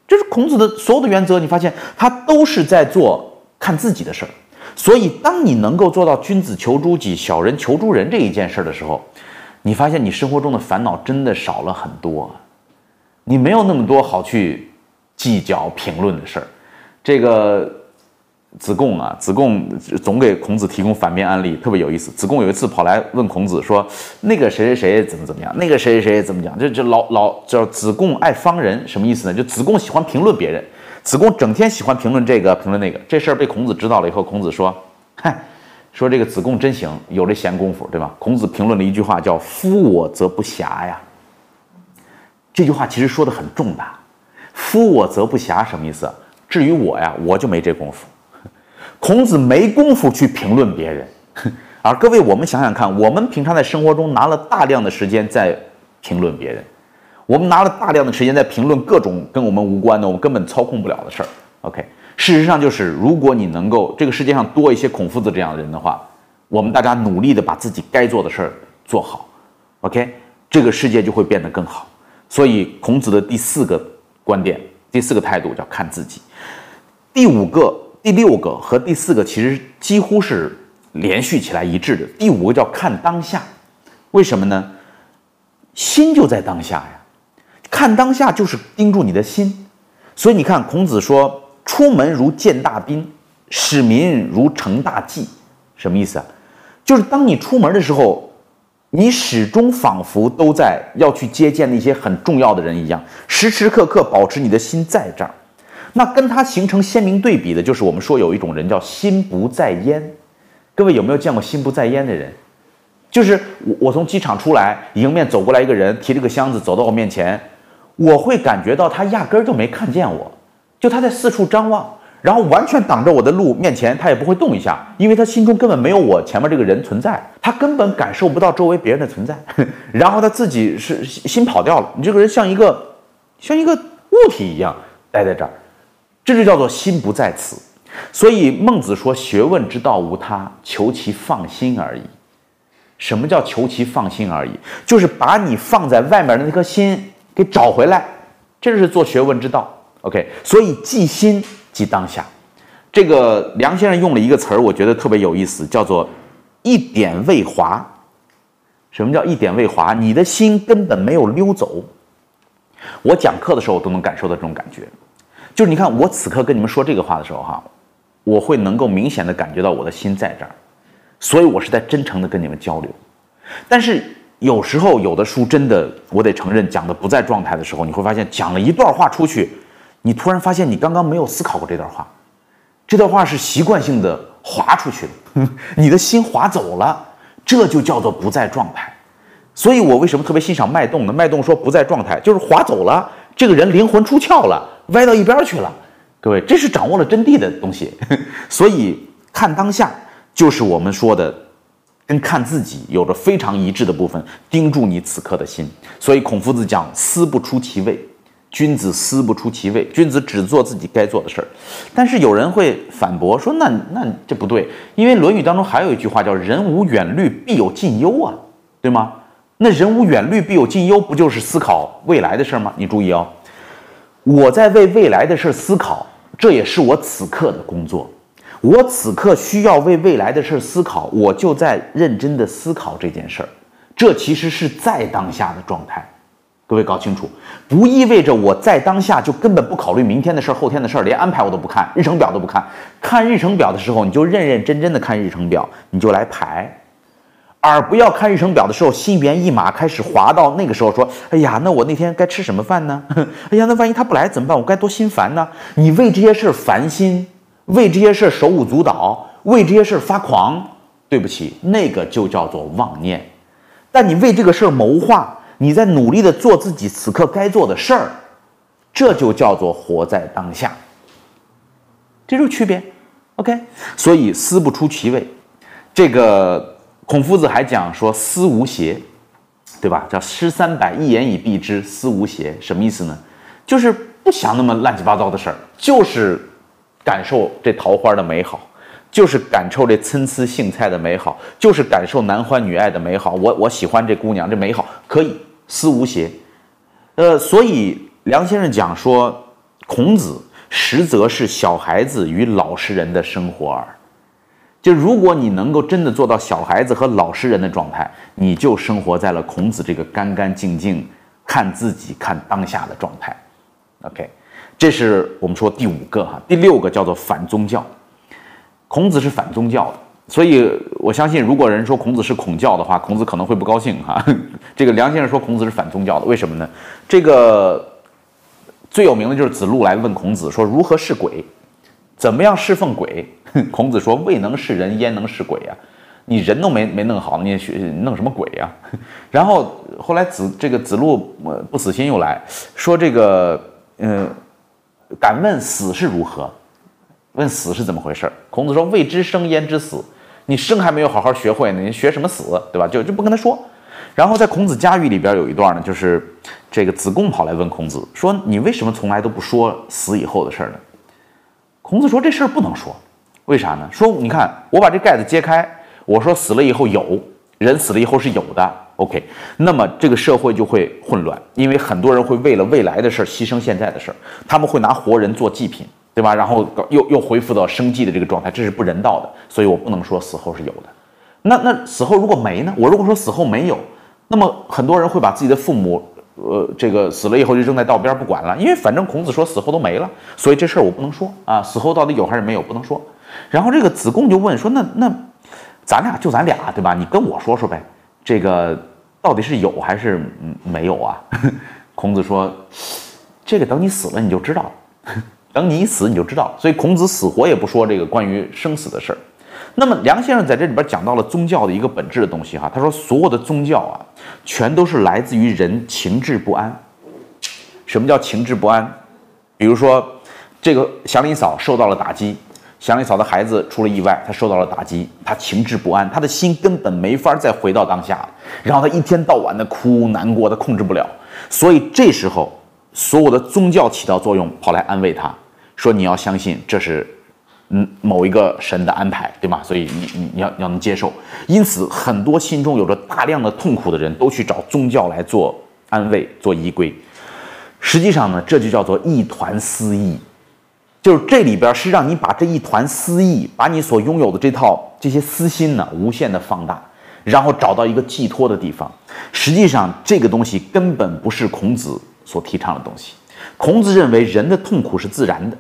这是孔子的所有的原则。你发现他都是在做看自己的事儿。所以，当你能够做到君子求诸己，小人求诸人这一件事的时候，你发现你生活中的烦恼真的少了很多，你没有那么多好去计较评论的事儿。这个子贡啊，子贡总给孔子提供反面案例，特别有意思。子贡有一次跑来问孔子说：“那个谁谁谁怎么怎么样，那个谁谁谁怎么讲？”这这老老叫子贡爱方人，什么意思呢？就子贡喜欢评论别人，子贡整天喜欢评论这个评论那个。这事儿被孔子知道了以后，孔子说：“嗨。”说这个子贡真行，有这闲工夫，对吧？孔子评论了一句话，叫“夫我则不暇呀”。这句话其实说的很重大，“夫我则不暇”什么意思？至于我呀，我就没这功夫。孔子没功夫去评论别人，而各位，我们想想看，我们平常在生活中拿了大量的时间在评论别人，我们拿了大量的时间在评论各种跟我们无关的、我们根本操控不了的事儿。OK。事实上就是，如果你能够这个世界上多一些孔夫子这样的人的话，我们大家努力的把自己该做的事儿做好 ，OK， 这个世界就会变得更好。所以孔子的第四个观点、第四个态度叫看自己。第五个、第六个和第四个其实几乎是连续起来一致的。第五个叫看当下，为什么呢？心就在当下呀，看当下就是盯住你的心。所以你看，孔子说。出门如见大宾，使民如成大计，什么意思啊？就是当你出门的时候，你始终仿佛都在要去接见那些很重要的人一样，时时刻刻保持你的心在这儿。那跟他形成鲜明对比的，就是我们说有一种人叫心不在焉。各位有没有见过心不在焉的人？就是我，我从机场出来，迎面走过来一个人，提着个箱子走到我面前，我会感觉到他压根儿就没看见我。就他在四处张望，然后完全挡着我的路，面前他也不会动一下，因为他心中根本没有我前面这个人存在，他根本感受不到周围别人的存在，然后他自己是心跑掉了。你这个人像一个像一个物体一样待在这儿，这就叫做心不在此。所以孟子说：“学问之道无他，求其放心而已。”什么叫求其放心而已？就是把你放在外面的那颗心给找回来，这就是做学问之道。OK， 所以即心即当下，这个梁先生用了一个词儿，我觉得特别有意思，叫做“一点未滑”。什么叫“一点未滑”？你的心根本没有溜走。我讲课的时候，我都能感受到这种感觉。就是你看，我此刻跟你们说这个话的时候，哈，我会能够明显的感觉到我的心在这儿，所以我是在真诚的跟你们交流。但是有时候，有的书真的，我得承认，讲的不在状态的时候，你会发现讲了一段话出去。你突然发现你刚刚没有思考过这段话，这段话是习惯性的滑出去的，呵呵，你的心滑走了，这就叫做不在状态。所以我为什么特别欣赏脉动呢？脉动说不在状态就是滑走了，这个人灵魂出窍了，歪到一边去了。各位，这是掌握了真谛的东西。呵呵，所以看当下就是我们说的跟看自己有着非常一致的部分，盯住你此刻的心。所以孔夫子讲思不出其位，君子思不出其位，君子只做自己该做的事儿。但是有人会反驳说：“那那这不对，因为《论语》当中还有一句话叫‘人无远虑，必有近忧’啊，对吗？那‘人无远虑，必有近忧’不就是思考未来的事儿吗？你注意哦，我在为未来的事思考，这也是我此刻的工作。我此刻需要为未来的事思考，我就在认真的思考这件事儿。这其实是在当下的状态。”各位搞清楚，不意味着我在当下就根本不考虑明天的事儿、后天的事儿，连安排我都不看，日程表都不看。看日程表的时候，你就认认真真的看日程表，你就来排；而不要看日程表的时候，心猿意马，开始滑到那个时候说：“哎呀，那我那天该吃什么饭呢？哎呀，那万一他不来怎么办？我该多心烦呢？”你为这些事儿烦心，为这些事儿手舞足蹈，为这些事儿发狂，对不起，那个就叫做妄念。但你为这个事儿谋划，你在努力的做自己此刻该做的事儿，这就叫做活在当下，这就是区别。 OK， 所以思不出其位，这个孔夫子还讲说思无邪，对吧？叫诗三百，一言以蔽之，思无邪，什么意思呢？就是不想那么乱七八糟的事儿，就是感受这桃花的美好，就是感受这参差荇菜的美好，就是感受男欢女爱的美好。我我喜欢这姑娘，这美好可以思无邪。呃，所以梁先生讲说，孔子。 实则是小孩子与老实人的生活耳，就如果你能够真的做到小孩子和老实人的状态，你就生活在了孔子这个干干净净、看自己、看当下的状态。OK， 这是我们说第五个哈，第六个叫做反宗教。孔子是反宗教的，所以我相信，如果人说孔子是孔教的话，孔子可能会不高兴哈。这个梁先生说孔子是反宗教的，为什么呢？这个。 最有名的就是子路来问孔子说如何是鬼，怎么样侍奉鬼？孔子说未能是人焉能是鬼啊！你人都没没弄好，你学弄什么鬼啊？然后后来子这个子路不死心又来说这个嗯、呃，敢问死是如何？问死是怎么回事？孔子说未知生焉知死？你生还没有好好学会呢，你学什么死？对吧？就就不跟他说。 然后在《孔子家语》里边有一段呢，就是这个子贡跑来问孔子说：“你为什么从来都不说死以后的事呢？”孔子说：“这事儿不能说，为啥呢？说你看我把这盖子揭开，我说死了以后有人死了以后是有的 ，OK， 那么这个社会就会混乱，因为很多人会为了未来的事儿牺牲现在的事儿，他们会拿活人做祭品，对吧？然后又又恢复到生计的这个状态，这是不人道的，所以我不能说死后是有的。那那死后如果没呢？我如果说死后没有。” 那么很多人会把自己的父母，呃，这个死了以后就扔在道边不管了，因为反正孔子说死后都没了，所以这事儿我不能说啊，死后到底有还是没有不能说。然后这个子贡就问说，那那咱俩就咱俩对吧？你跟我说说呗，这个到底是有还是没有啊？孔子说，这个等你死了你就知道了，等你一死你就知道了。所以孔子死活也不说这个关于生死的事儿。 那么梁先生在这里边讲到了宗教的一个本质的东西哈，他说所有的宗教啊，全都是来自于人情志不安。什么叫情志不安？比如说，这个祥林嫂受到了打击，祥林嫂的孩子出了意外，她受到了打击，她情志不安，她的心根本没法再回到当下，然后她一天到晚的哭难过，她控制不了，所以这时候所有的宗教起到作用，跑来安慰她，说你要相信这是。 嗯，某一个神的安排，对吗？所以你你你要要能接受，因此很多心中有着大量的痛苦的人都去找宗教来做安慰、做依归。实际上呢，这就叫做一团私意，就是这里边是让你把这一团私意，把你所拥有的这套这些私心呢，无限的放大，然后找到一个寄托的地方。实际上，这个东西根本不是孔子所提倡的东西。孔子认为人的痛苦是自然的。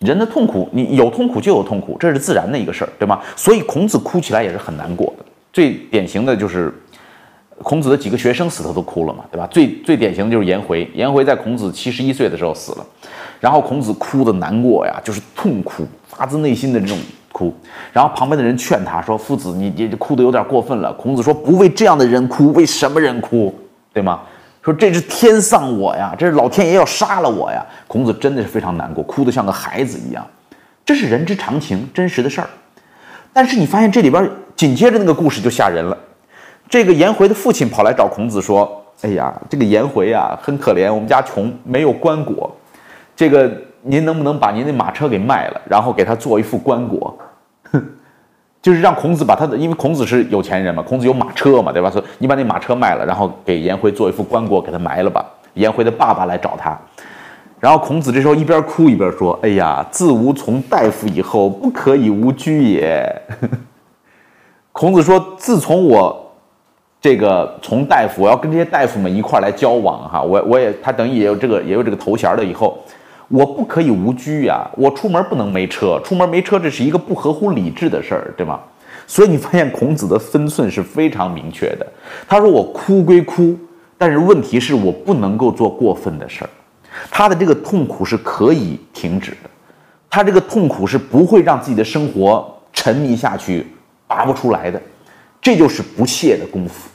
人的痛苦，你有痛苦就有痛苦，这是自然的一个事儿，对吗？所以孔子哭起来也是很难过的。最典型的就是孔子的几个学生死他都哭了嘛，对吧？最最典型的就是颜回，颜回在孔子七十一岁的时候死了，然后孔子哭的难过呀，就是痛苦，发自内心的这种哭。然后旁边的人劝他说：“夫子，你你哭的有点过分了。”孔子说：“不为这样的人哭，为什么人哭？对吗？” 说这是天丧我呀，这是老天爷要杀了我呀！孔子真的是非常难过，哭得像个孩子一样，这是人之常情，真实的事儿。但是你发现这里边紧接着那个故事就吓人了，这个颜回的父亲跑来找孔子说：“哎呀，这个颜回呀，很可怜，我们家穷，没有棺椁，这个您能不能把您那马车给卖了，然后给他做一副棺椁？” 就是让孔子把他的，因为孔子是有钱人嘛，孔子有马车嘛，对吧？所以你把那马车卖了，然后给颜回做一副棺椁，给他埋了吧。颜回的爸爸来找他，然后孔子这时候一边哭一边说：“哎呀，自吾从大夫以后，不可以无居也。”孔子说：“自从我这个从大夫，我要跟这些大夫们一块来交往哈，我我也他等于也有这个也有这个头衔了以后。” 我不可以无居呀、啊，我出门不能没车，出门没车这是一个不合乎理智的事儿，对吗？所以你发现孔子的分寸是非常明确的。他说我哭归哭，但是问题是我不能够做过分的事儿。他的这个痛苦是可以停止的，他这个痛苦是不会让自己的生活沉迷下去，拔不出来的。这就是不懈的功夫。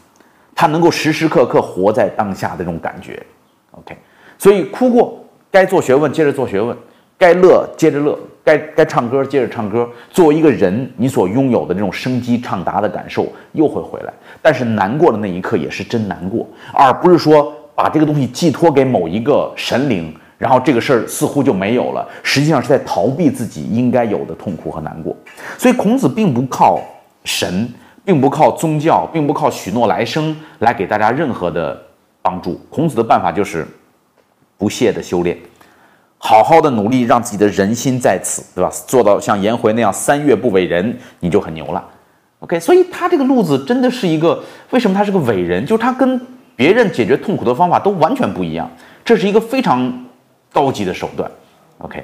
他能够时时刻刻活在当下的那种感觉。OK， 所以哭过，该做学问接着做学问，该乐接着乐，该该唱歌接着唱歌。作为一个人，你所拥有的那种生机畅达的感受又会回来。但是难过的那一刻也是真难过，而不是说把这个东西寄托给某一个神灵，然后这个事儿似乎就没有了。实际上是在逃避自己应该有的痛苦和难过。所以孔子并不靠神，并不靠宗教，并不靠许诺来生来给大家任何的帮助。孔子的办法就是不懈的修炼，好好的努力，让自己的人心在此，对吧？做到像颜回那样三月不伟人，你就很牛了。OK， 所以他这个路子真的是一个，为什么他是个伟人？就是他跟别人解决痛苦的方法都完全不一样，这是一个非常高级的手段。OK。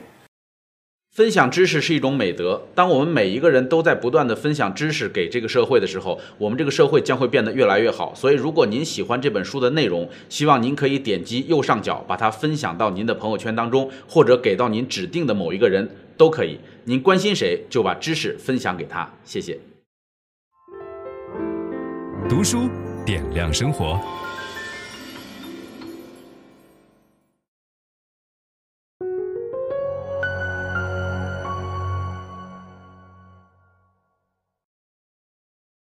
分享知识是一种美德。当我们每一个人都在不断的分享知识给这个社会的时候，我们这个社会将会变得越来越好。所以，如果您喜欢这本书的内容，希望您可以点击右上角把它分享到您的朋友圈当中，或者给到您指定的某一个人都可以。您关心谁，就把知识分享给他。谢谢。读书点亮生活。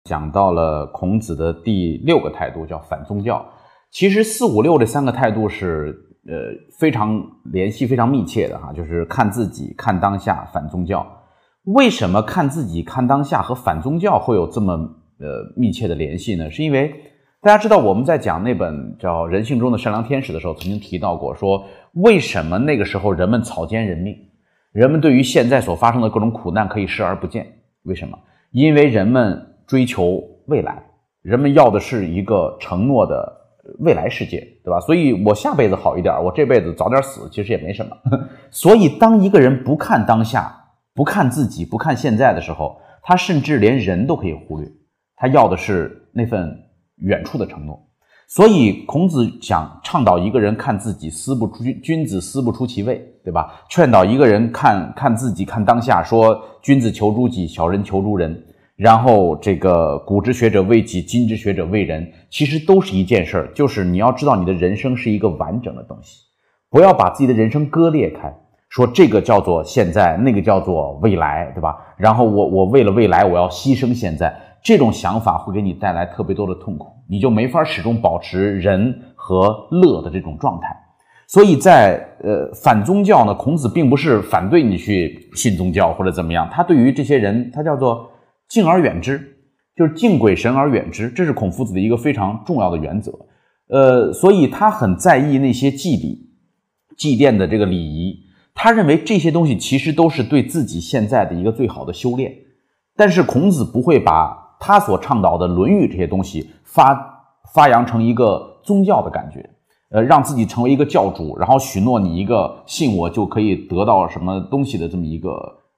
讲到了孔子的第六个态度，叫反宗教。其实四五六这三个态度是呃非常联系非常密切的哈，就是看自己、看当下、反宗教。为什么看自己、看当下和反宗教会有这么呃密切的联系呢？是因为大家知道我们在讲那本叫《人性中的善良天使》的时候，曾经提到过说，为什么那个时候人们草菅人命，人们对于现在所发生的各种苦难可以视而不见？为什么？因为人们追求未来，人们要的是一个承诺的未来世界，对吧？所以我下辈子好一点，我这辈子早点死，其实也没什么。所以当一个人不看当下，不看自己，不看现在的时候，他甚至连人都可以忽略，他要的是那份远处的承诺。所以孔子想倡导一个人看自己，思不出君子思不出其位，对吧？劝导一个人看看自己，看当下，说君子求诸己，小人求诸人。然后这个古之学者为己，今之学者为人，其实都是一件事儿，就是你要知道你的人生是一个完整的东西，不要把自己的人生割裂开，说这个叫做现在，那个叫做未来，对吧？然后我我为了未来我要牺牲现在，这种想法会给你带来特别多的痛苦，你就没法始终保持人和乐的这种状态。所以在呃反宗教呢，孔子并不是反对你去信宗教或者怎么样，他对于这些人他叫做敬而远之，就是敬鬼神而远之，这是孔夫子的一个非常重要的原则。呃，所以他很在意那些祭礼、祭奠的这个礼仪，他认为这些东西其实都是对自己现在的一个最好的修炼。但是孔子不会把他所倡导的《论语》这些东西发发扬成一个宗教的感觉，呃，让自己成为一个教主，然后许诺你一个信我就可以得到什么东西的这么一个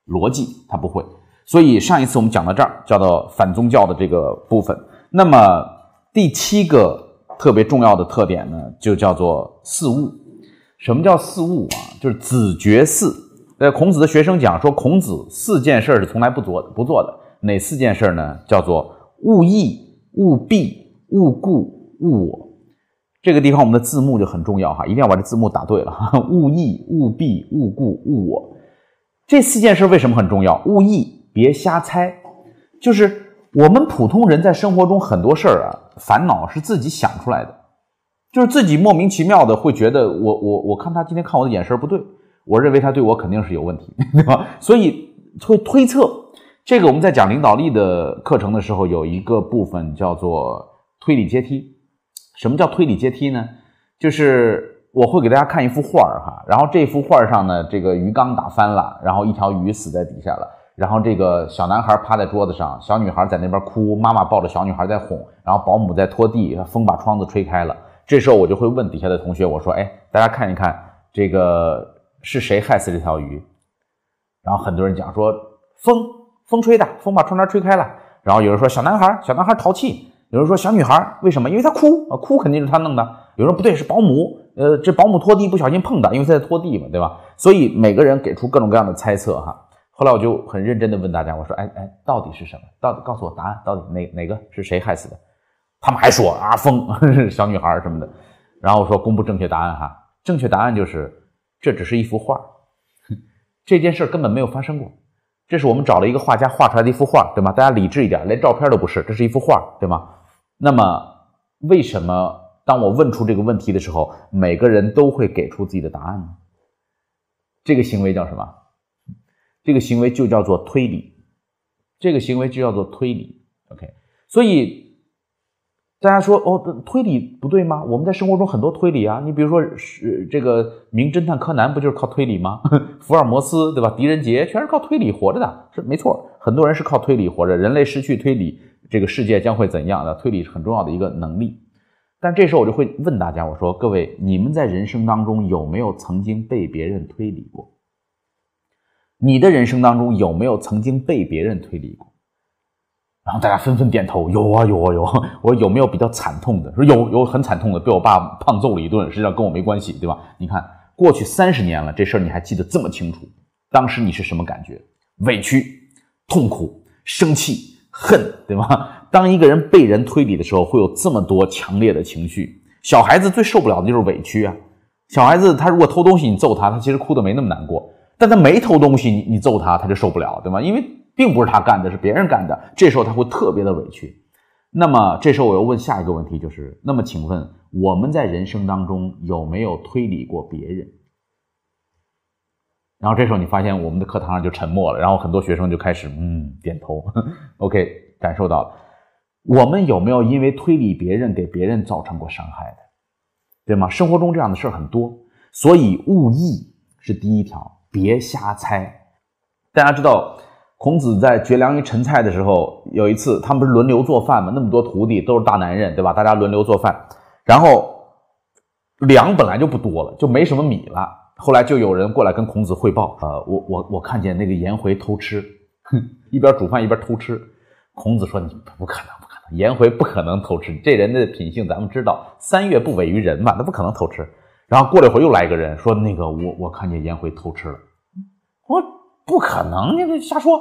逻辑，他不会。所以上一次我们讲到这儿，叫做反宗教的这个部分。那么第七个特别重要的特点呢，就叫做四悟。什么叫四悟啊？就是子绝四。呃，孔子的学生讲说，孔子四件事是从来不做不做的。哪四件事呢？叫做悟义、悟弊、悟故、悟我。这个地方我们的字幕就很重要哈，一定要把这字幕打对了。悟义、悟弊、悟故、悟我，这四件事为什么很重要？悟义，别瞎猜，就是我们普通人在生活中很多事儿啊，烦恼是自己想出来的，就是自己莫名其妙的会觉得我我我看他今天看我的眼神不对，我认为他对我肯定是有问题，对吧？所以会推测。这个我们在讲领导力的课程的时候有一个部分叫做推理阶梯。什么叫推理阶梯呢？就是我会给大家看一幅画儿哈，然后这幅画上呢，这个鱼缸打翻了，然后一条鱼死在底下了。然后这个小男孩趴在桌子上，小女孩在那边哭，妈妈抱着小女孩在哄，然后保姆在拖地，风把窗子吹开了。这时候我就会问底下的同学，我说：“哎，大家看一看，这个是谁害死这条鱼？”然后很多人讲说：“风，风吹的，风把窗帘吹开了。”然后有人说：“小男孩，小男孩淘气。”有人说：“小女孩，为什么？因为她哭啊，哭肯定是她弄的。”有人说：“不对，是保姆，呃，这保姆拖地不小心碰的，因为她在拖地嘛，对吧？”所以每个人给出各种各样的猜测哈。后来我就很认真的问大家，我说：“哎哎，到底是什么？到底告诉我答案，到底哪哪个是谁害死的？”他们还说啊疯小女孩什么的，然后说公布正确答案哈，正确答案就是这只是一幅画，这件事根本没有发生过，这是我们找了一个画家画出来的一幅画，对吗？大家理智一点，连照片都不是，这是一幅画，对吗？那么为什么当我问出这个问题的时候，每个人都会给出自己的答案呢？这个行为叫什么？这个行为就叫做推理，这个行为就叫做推理 OK， 所以大家说哦，推理不对吗？我们在生活中很多推理啊，你比如说是这个名侦探柯南不就是靠推理吗？福尔摩斯对吧？狄仁杰全是靠推理活着的，是没错。很多人是靠推理活着，人类失去推理，这个世界将会怎样的？推理是很重要的一个能力。但这时候我就会问大家，我说各位，你们在人生当中有没有曾经被别人推理过？你的人生当中有没有曾经被别人推理过？然后大家纷纷点头，有啊有啊有啊。我说有没有比较惨痛的？说有，有很惨痛的，被我爸胖揍了一顿，实际上跟我没关系，对吧？你看过去三十年了，这事儿你还记得这么清楚，当时你是什么感觉？委屈、痛苦、生气、恨，对吧？当一个人被人推理的时候，会有这么多强烈的情绪。小孩子最受不了的就是委屈啊。小孩子他如果偷东西，你揍他，他其实哭得没那么难过。但他没偷东西，你你揍他，他就受不了，对吧？因为并不是他干的，是别人干的，这时候他会特别的委屈。那么这时候我又问下一个问题，就是那么请问我们在人生当中有没有推理过别人？然后这时候你发现我们的课堂上就沉默了，然后很多学生就开始嗯点头 OK， 感受到了。我们有没有因为推理别人给别人造成过伤害的，对吗？生活中这样的事很多，所以勿议是第一条，别瞎猜。大家知道孔子在绝粮于陈蔡的时候，有一次他们不是轮流做饭吗？那么多徒弟都是大男人，对吧？大家轮流做饭，然后粮本来就不多了，就没什么米了。后来就有人过来跟孔子汇报，呃，我我我看见那个颜回偷吃，一边煮饭一边偷吃。孔子说：“你不可能，不可能，颜回不可能偷吃，这人的品性咱们知道，三月不违于人嘛，他不可能偷吃。”然后过了一会儿又来一个人说：“那个我我看见颜回偷吃了。”我。不可能，你瞎说。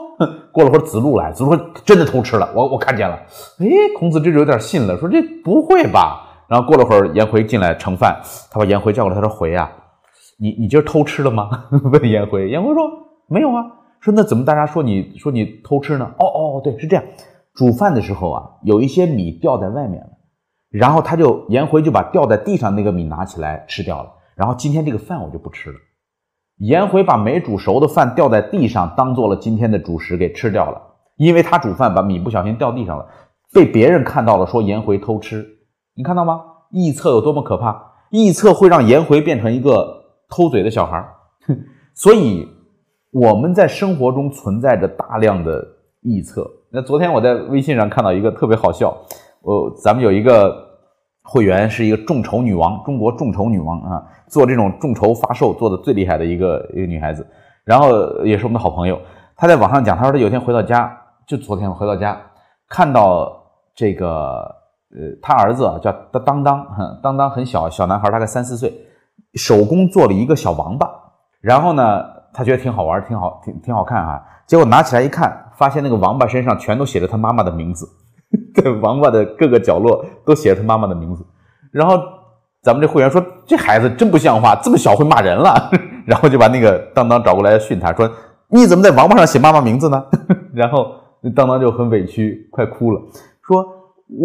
过了会儿子路来，子路说真的偷吃了，我我看见了。诶，孔子这就有点信了，说这不会吧。然后过了会儿颜回进来盛饭，他把颜回叫过来，他说回啊，你你今儿偷吃了吗？问颜回，颜回说没有啊。说那怎么大家说你说你偷吃呢？哦哦对，是这样，煮饭的时候啊，有一些米掉在外面了，然后他就颜回就把掉在地上那个米拿起来吃掉了，然后今天这个饭我就不吃了。颜回把没煮熟的饭掉在地上，当做了今天的主食给吃掉了，因为他煮饭把米不小心掉地上了，被别人看到了，说颜回偷吃。你看到吗？臆测有多么可怕，臆测会让颜回变成一个偷嘴的小孩。所以我们在生活中存在着大量的臆测。那昨天我在微信上看到一个特别好笑，呃，咱们有一个会员是一个众筹女王，中国众筹女王啊，做这种众筹发售做的最厉害的一个一个女孩子，然后也是我们的好朋友。她在网上讲，她说她有一天回到家，就昨天回到家，看到这个呃，她儿子啊叫当当，当当很小，小男孩大概三四岁，手工做了一个小王八，然后呢，她觉得挺好玩，挺好，挺挺好看啊。结果拿起来一看，发现那个王八身上全都写着她妈妈的名字。在王八的各个角落都写着他妈妈的名字，然后咱们这会员说这孩子真不像话，这么小会骂人了，然后就把那个当当找过来训他，说你怎么在王八上写妈妈名字呢？然后当当就很委屈快哭了，说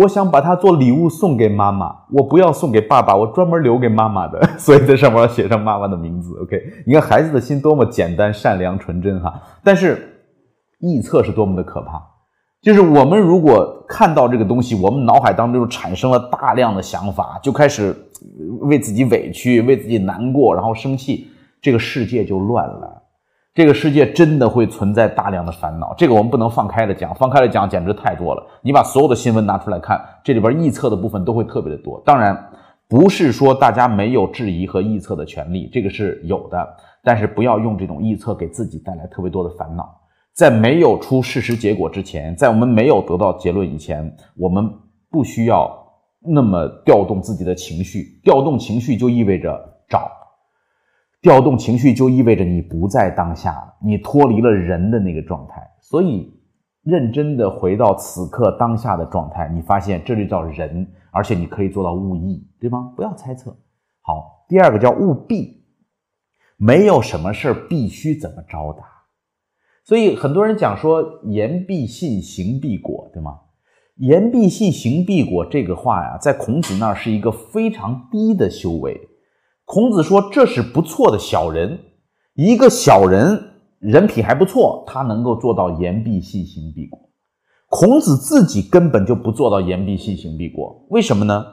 我想把它做礼物送给妈妈，我不要送给爸爸，我专门留给妈妈的，所以在上面写上妈妈的名字。 OK， 你看孩子的心多么简单善良纯真哈，但是臆测是多么的可怕，就是我们如果看到这个东西，我们脑海当中就产生了大量的想法，就开始为自己委屈，为自己难过，然后生气，这个世界就乱了，这个世界真的会存在大量的烦恼。这个我们不能放开了讲，放开了讲简直太多了，你把所有的新闻拿出来看，这里边臆测的部分都会特别的多。当然不是说大家没有质疑和臆测的权利，这个是有的，但是不要用这种臆测给自己带来特别多的烦恼。在没有出事实结果之前，在我们没有得到结论以前，我们不需要那么调动自己的情绪。调动情绪就意味着找，调动情绪就意味着你不在当下，你脱离了人的那个状态。所以认真的回到此刻当下的状态，你发现这就叫人，而且你可以做到悟意，对吗？不要猜测。好，第二个叫务必，没有什么事必须怎么着达。所以很多人讲说言必信，行必果，对吗？言必信，行必果这个话呀，在孔子那儿是一个非常低的修为。孔子说这是不错的小人，一个小人人品还不错，他能够做到言必信，行必果。孔子自己根本就不做到言必信，行必果，为什么呢？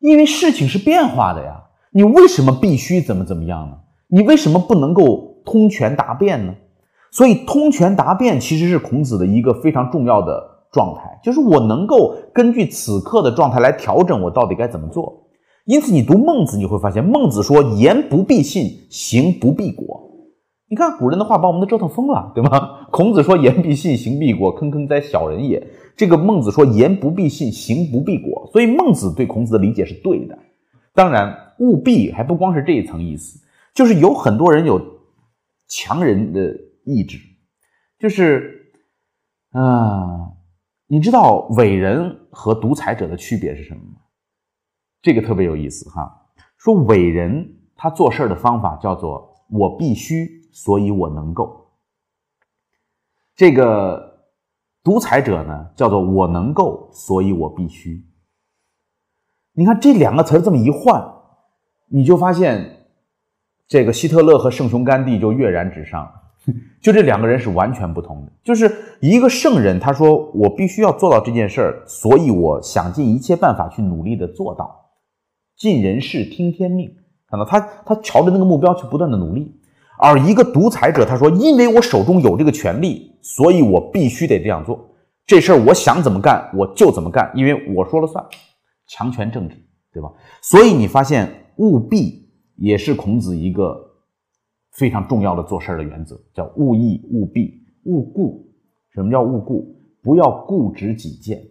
因为事情是变化的呀，你为什么必须怎么怎么样呢？你为什么不能够通权达变呢？所以通权达变其实是孔子的一个非常重要的状态，就是我能够根据此刻的状态来调整我到底该怎么做。因此你读孟子，你会发现孟子说言不必信，行不必果。你看古人的话把我们都折腾疯了，对吗？孔子说言必信，行必果，坑坑哉小人也。这个孟子说言不必信，行不必果，所以孟子对孔子的理解是对的。当然务必还不光是这一层意思，就是有很多人有强人的意志，就是啊、呃，你知道伟人和独裁者的区别是什么吗？这个特别有意思哈。说伟人他做事的方法叫做我必须所以我能够，这个独裁者呢叫做我能够所以我必须。你看这两个词这么一换，你就发现这个希特勒和圣雄甘地就跃然纸上，就这两个人是完全不同的。就是一个圣人他说我必须要做到这件事儿，所以我想尽一切办法去努力的做到，尽人事听天命，看到他他朝着那个目标去不断的努力。而一个独裁者他说因为我手中有这个权利，所以我必须得这样做，这事儿我想怎么干我就怎么干，因为我说了算，强权政治，对吧？所以你发现务必也是孔子一个非常重要的做事的原则，叫务意、务必、务固。什么叫务固？不要固执己见。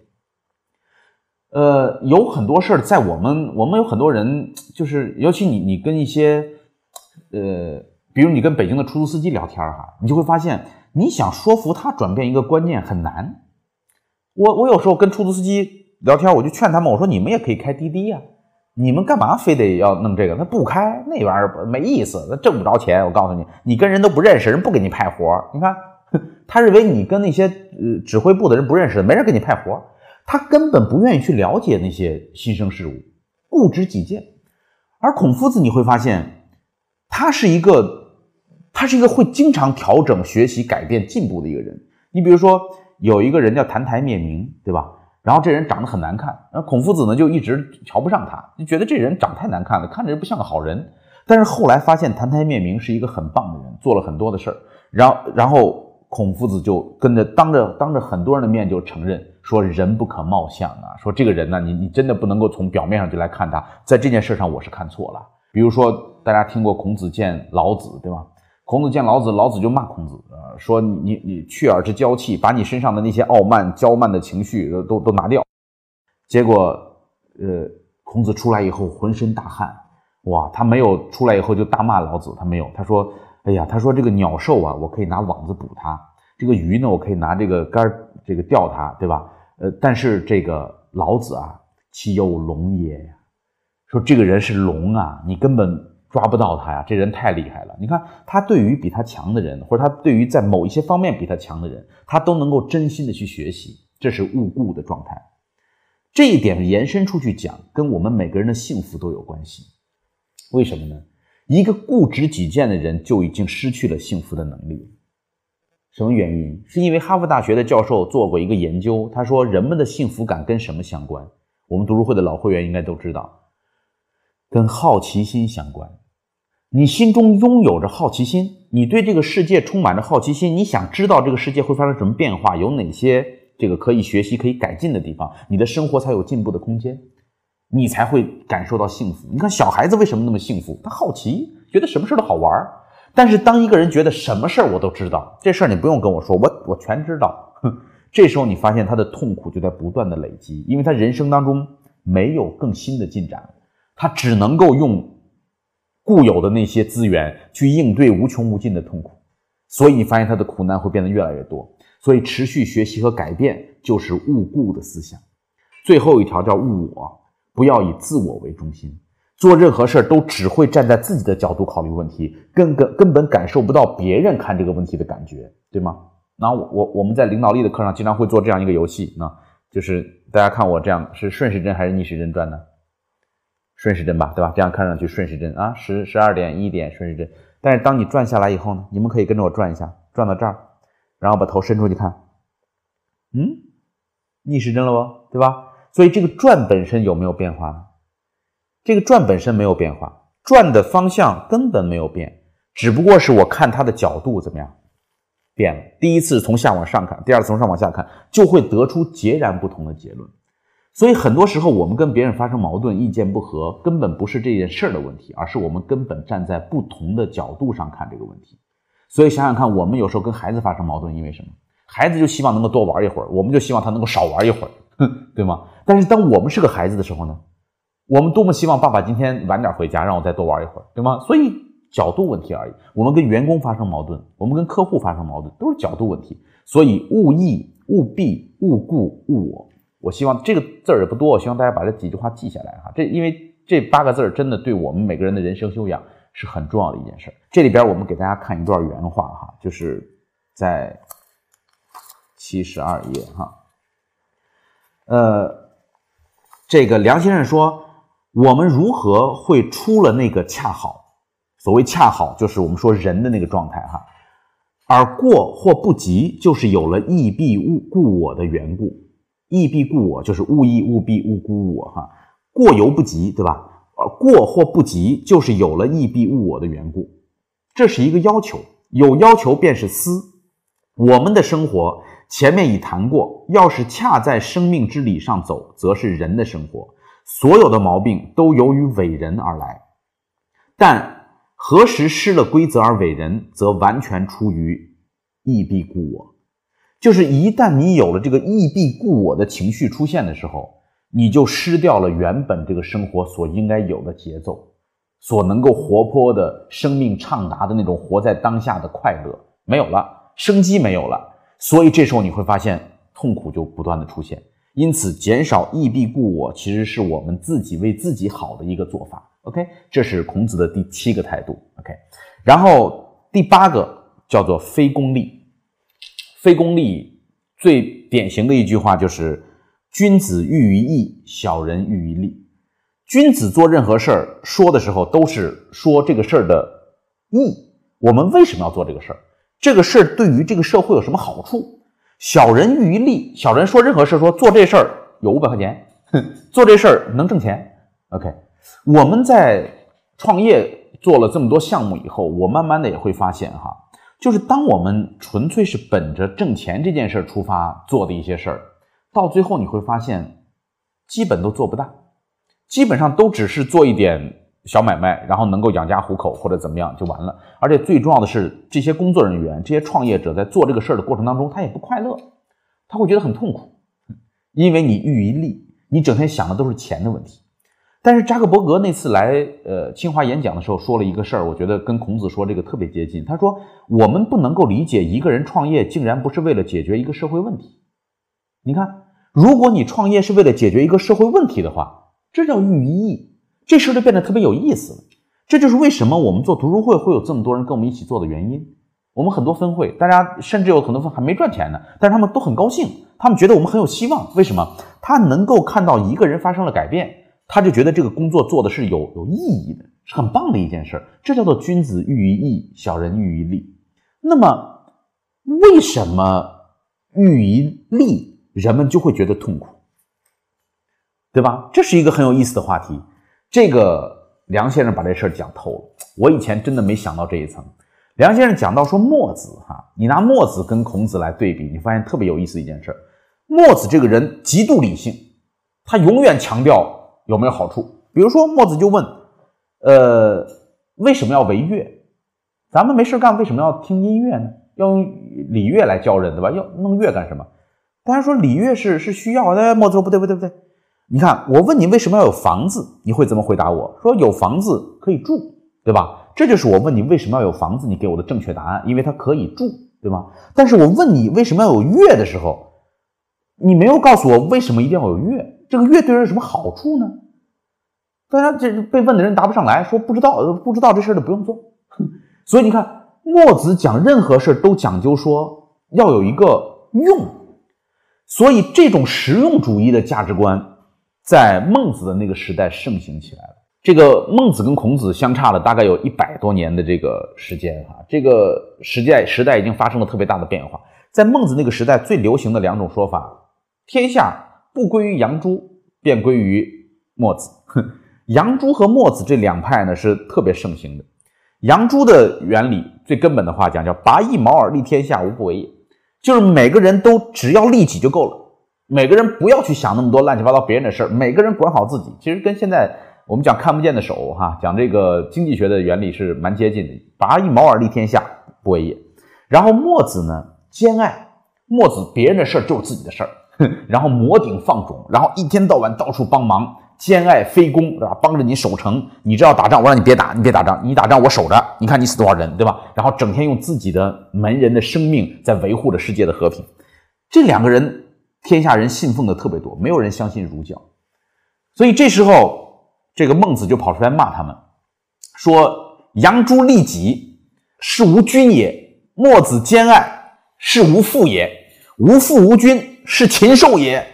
呃，有很多事儿在我们我们有很多人，就是尤其你你跟一些呃比如你跟北京的出租司机聊天哈，你就会发现你想说服他转变一个观念很难。我我有时候跟出租司机聊天，我就劝他们，我说你们也可以开滴滴啊，你们干嘛非得要弄这个？他不开那玩意儿没意思，他挣不着钱。我告诉你，你跟人都不认识，人不给你派活。你看，他认为你跟那些呃指挥部的人不认识，没人给你派活，他根本不愿意去了解那些新生事物，固执己见。而孔夫子你会发现，他是一个。他是一个会经常调整、学习、改变、进步的一个人。你比如说，有一个人叫澹台灭明，对吧？然后这人长得很难看，然后孔夫子呢就一直瞧不上他，就觉得这人长太难看了，看着不像个好人。但是后来发现澹台灭明是一个很棒的人，做了很多的事儿。然后，然后孔夫子就跟着当着当着很多人的面就承认说：“人不可貌相啊，说这个人呢、啊，你你真的不能够从表面上就来看他，在这件事上我是看错了。”比如说，大家听过孔子见老子，对吧？孔子见老子，老子就骂孔子，呃、说你你去耳之交气，把你身上的那些傲慢、骄慢的情绪都都拿掉。结果，呃，孔子出来以后浑身大汗，哇，他没有出来以后就大骂老子，他没有，他说，哎呀，他说这个鸟兽啊，我可以拿网子捕它，这个鱼呢，我可以拿这个竿这个钓它，对吧？呃，但是这个老子啊，其有龙也呀，说这个人是龙啊，你根本。抓不到他呀，这人太厉害了。你看他对于比他强的人，或者他对于在某一些方面比他强的人，他都能够真心的去学习，这是务固的状态。这一点延伸出去讲，跟我们每个人的幸福都有关系。为什么呢？一个固执己见的人就已经失去了幸福的能力。什么原因？是因为哈佛大学的教授做过一个研究，他说人们的幸福感跟什么相关？我们读书会的老会员应该都知道，跟好奇心相关。你心中拥有着好奇心，你对这个世界充满着好奇心，你想知道这个世界会发生什么变化，有哪些这个可以学习可以改进的地方，你的生活才有进步的空间，你才会感受到幸福。你看小孩子为什么那么幸福？他好奇，觉得什么事都好玩。但是当一个人觉得什么事我都知道，这事儿你不用跟我说，我我全知道，这时候你发现他的痛苦就在不断的累积，因为他人生当中没有更新的进展，他只能够用固有的那些资源去应对无穷无尽的痛苦，所以你发现他的苦难会变得越来越多。所以持续学习和改变就是勿固的思想。最后一条叫勿我，不要以自我为中心，做任何事都只会站在自己的角度考虑问题，根根根本感受不到别人看这个问题的感觉，对吗？那我我我们在领导力的课上经常会做这样一个游戏，那就是大家看我这样是顺时针还是逆时针转呢？顺时针吧，对吧？这样看上去顺时针啊，十十二点一点顺时针。但是当你转下来以后呢，你们可以跟着我转一下，转到这儿，然后把头伸出去看，嗯，逆时针了哦，对吧？所以这个转本身有没有变化呢？这个转本身没有变化，转的方向根本没有变，只不过是我看它的角度怎么样变了。第一次从下往上看，第二次从上往下看，就会得出截然不同的结论。所以很多时候我们跟别人发生矛盾、意见不合，根本不是这件事的问题，而是我们根本站在不同的角度上看这个问题。所以想想看，我们有时候跟孩子发生矛盾，因为什么？孩子就希望能够多玩一会儿，我们就希望他能够少玩一会儿，对吗？但是当我们是个孩子的时候呢，我们多么希望爸爸今天晚点回家，让我再多玩一会儿，对吗？所以角度问题而已。我们跟员工发生矛盾，我们跟客户发生矛盾，都是角度问题。所以勿意、勿避、勿顾、勿我。我希望这个字儿也不多，我希望大家把这几句话记下来哈。这因为这八个字儿真的对我们每个人的人生修养是很重要的一件事。这里边我们给大家看一段原话哈，就是在七十二页哈。呃，这个梁先生说，我们如何会出了那个恰好？所谓恰好，就是我们说人的那个状态哈。而过或不及，就是有了意必故我的缘故。意必故我，就是勿意、勿避、勿顾我哈。过犹不及，对吧？而过或不及，就是有了意必勿我的缘故。这是一个要求，有要求便是思。我们的生活前面已谈过，要是恰在生命之理上走，则是人的生活。所有的毛病都由于伪人而来，但何时失了规则而伪人，则完全出于意必故我。就是一旦你有了这个意必故我的情绪出现的时候，你就失掉了原本这个生活所应该有的节奏，所能够活泼的生命畅达的那种活在当下的快乐没有了，生机没有了，所以这时候你会发现痛苦就不断的出现。因此减少意必故我，其实是我们自己为自己好的一个做法。 OK， 这是孔子的第七个态度。 OK， 然后第八个叫做非功利。非功利最典型的一句话就是君子喻于义，小人喻于利。君子做任何事儿说的时候都是说这个事儿的义，我们为什么要做这个事儿，这个事儿对于这个社会有什么好处。小人喻于利，小人说任何事，说做这事儿有五百块钱，做这事儿能挣钱。 OK， 我们在创业做了这么多项目以后，我慢慢的也会发现哈，就是当我们纯粹是本着挣钱这件事出发做的一些事儿，到最后你会发现基本都做不大，基本上都只是做一点小买卖，然后能够养家糊口或者怎么样就完了。而且最重要的是，这些工作人员、这些创业者在做这个事儿的过程当中，他也不快乐，他会觉得很痛苦，因为你寓于利，你整天想的都是钱的问题。但是扎克伯格那次来呃清华演讲的时候说了一个事儿，我觉得跟孔子说这个特别接近。他说，我们不能够理解一个人创业竟然不是为了解决一个社会问题。你看，如果你创业是为了解决一个社会问题的话，这叫寓于义。这事就变得特别有意思了。这就是为什么我们做读书会会有这么多人跟我们一起做的原因。我们很多分会，大家甚至有很多分还没赚钱呢，但是他们都很高兴，他们觉得我们很有希望。为什么？他能够看到一个人发生了改变，他就觉得这个工作做的是有有意义的，是很棒的一件事。这叫做君子喻于义，小人喻于利。那么为什么喻于利人们就会觉得痛苦，对吧？这是一个很有意思的话题。这个梁先生把这事儿讲透了，我以前真的没想到这一层。梁先生讲到说墨子哈，你拿墨子跟孔子来对比，你发现特别有意思一件事。墨子这个人极度理性，他永远强调有没有好处。比如说墨子就问，呃，为什么要为乐？咱们没事干为什么要听音乐呢？要用礼乐来教人，对吧？要弄乐干什么？大家说礼乐是是需要的。墨子说不对不对不对。你看，我问你为什么要有房子，你会怎么回答我？说有房子可以住，对吧？这就是我问你为什么要有房子，你给我的正确答案，因为它可以住，对吗？但是我问你为什么要有乐的时候，你没有告诉我为什么一定要有乐，这个乐对人有什么好处呢？大家这被问的人答不上来，说不知道，不知道这事儿就不用做。所以你看，墨子讲任何事都讲究说要有一个用，所以这种实用主义的价值观在孟子的那个时代盛行起来了。这个孟子跟孔子相差了大概有一百多年的这个时间啊，这个时代时代已经发生了特别大的变化。在孟子那个时代最流行的两种说法，天下不归于杨朱，便归于墨子。杨朱和墨子这两派呢是特别盛行的。杨朱的原理最根本的话讲叫拔一毛而利天下，无不为也，就是每个人都只要利己就够了，每个人不要去想那么多乱七八糟别人的事儿，每个人管好自己。其实跟现在我们讲看不见的手哈，讲这个经济学的原理是蛮接近的，拔一毛而利天下，不为也。然后墨子呢兼爱，墨子别人的事儿就是自己的事儿，然后摩顶放踵，然后一天到晚到处帮忙，兼爱非攻，对吧？帮着你守城，你这要打仗，我让你别打，你别打仗，你打仗我守着，你看你死多少人，对吧？然后整天用自己的门人的生命在维护着世界的和平。这两个人，天下人信奉的特别多，没有人相信儒教，所以这时候。这个孟子就跑出来骂他们，说杨朱利己，是无君也；墨子兼爱，是无父也；无父无君，是禽兽也。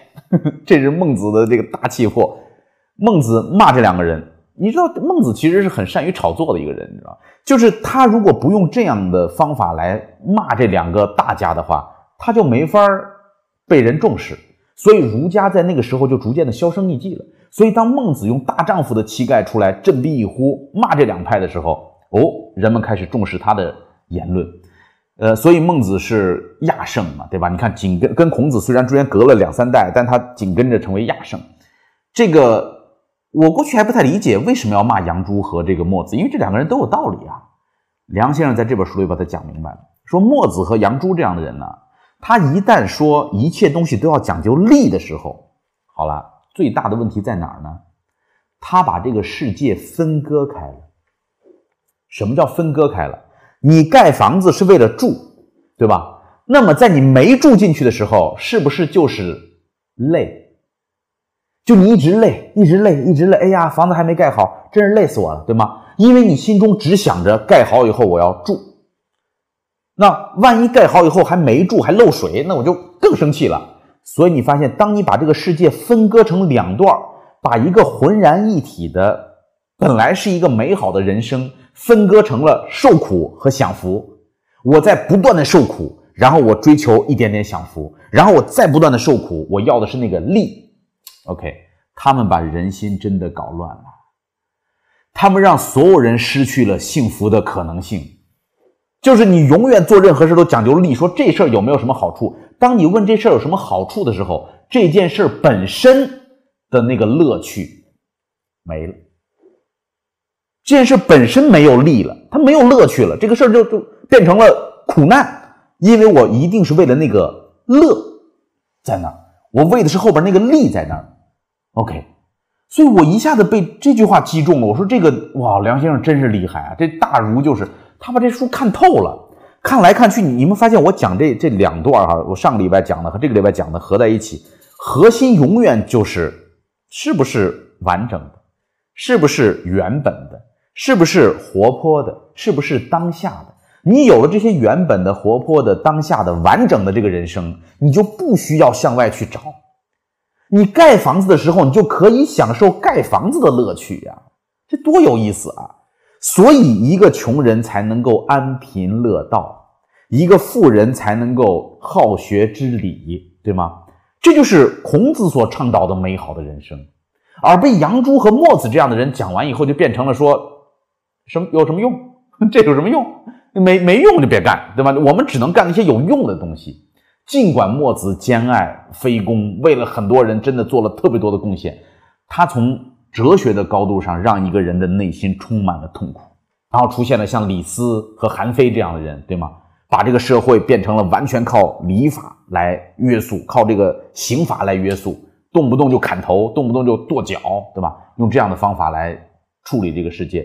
这是孟子的这个大气魄。孟子骂这两个人，你知道孟子其实是很善于炒作的一个人，你知道，就是他如果不用这样的方法来骂这两个大家的话，他就没法被人重视。所以儒家在那个时候就逐渐的销声匿迹了。所以当孟子用大丈夫的气概出来振臂一呼骂这两派的时候，哦，人们开始重视他的言论。呃，所以孟子是亚圣嘛，对吧？你看紧跟跟孔子虽然中间隔了两三代，但他紧跟着成为亚圣。这个我过去还不太理解为什么要骂杨朱和这个墨子，因为这两个人都有道理啊。梁先生在这本书里把他讲明白了，说墨子和杨朱这样的人呢、啊，他一旦说一切东西都要讲究利的时候，好了，最大的问题在哪儿呢？他把这个世界分割开了。什么叫分割开了？你盖房子是为了住，对吧？那么在你没住进去的时候，是不是就是累？就你一直累，一直累，一直累，哎呀，房子还没盖好，真是累死我了，对吗？因为你心中只想着盖好以后我要住。那万一盖好以后还没住还漏水，那我就更生气了。所以你发现当你把这个世界分割成两段，把一个浑然一体的本来是一个美好的人生分割成了受苦和享福，我在不断的受苦，然后我追求一点点享福，然后我再不断的受苦，我要的是那个利。 OK， 他们把人心真的搞乱了，他们让所有人失去了幸福的可能性。就是你永远做任何事都讲究利，说这事儿有没有什么好处？当你问这事儿有什么好处的时候，这件事本身的那个乐趣没了。这件事本身没有利了，它没有乐趣了，这个事儿就就变成了苦难，因为我一定是为了那个乐在那儿，我为的是后边那个利在那儿。OK， 所以我一下子被这句话击中了。我说这个哇，梁先生真是厉害啊！这大儒就是。他把这书看透了，看来看去，你们发现我讲这这两段哈、啊，我上个礼拜讲的和这个礼拜讲的合在一起，核心永远就是是不是完整的，是不是原本的，是不是活泼的，是不是当下的。你有了这些原本的、活泼的、当下的、完整的这个人生，你就不需要向外去找。你盖房子的时候，你就可以享受盖房子的乐趣呀、啊，这多有意思啊！所以一个穷人才能够安贫乐道，一个富人才能够好学之礼，对吗？这就是孔子所倡导的美好的人生。而被杨朱和墨子这样的人讲完以后，就变成了说什么有什么用，这有什么用，没没用就别干，对吧？我们只能干那些有用的东西。尽管墨子兼爱非攻，为了很多人真的做了特别多的贡献，他从哲学的高度上让一个人的内心充满了痛苦，然后出现了像李斯和韩非这样的人，对吗？把这个社会变成了完全靠礼法来约束，靠这个刑法来约束，动不动就砍头，动不动就跺脚，对吧？用这样的方法来处理这个世界，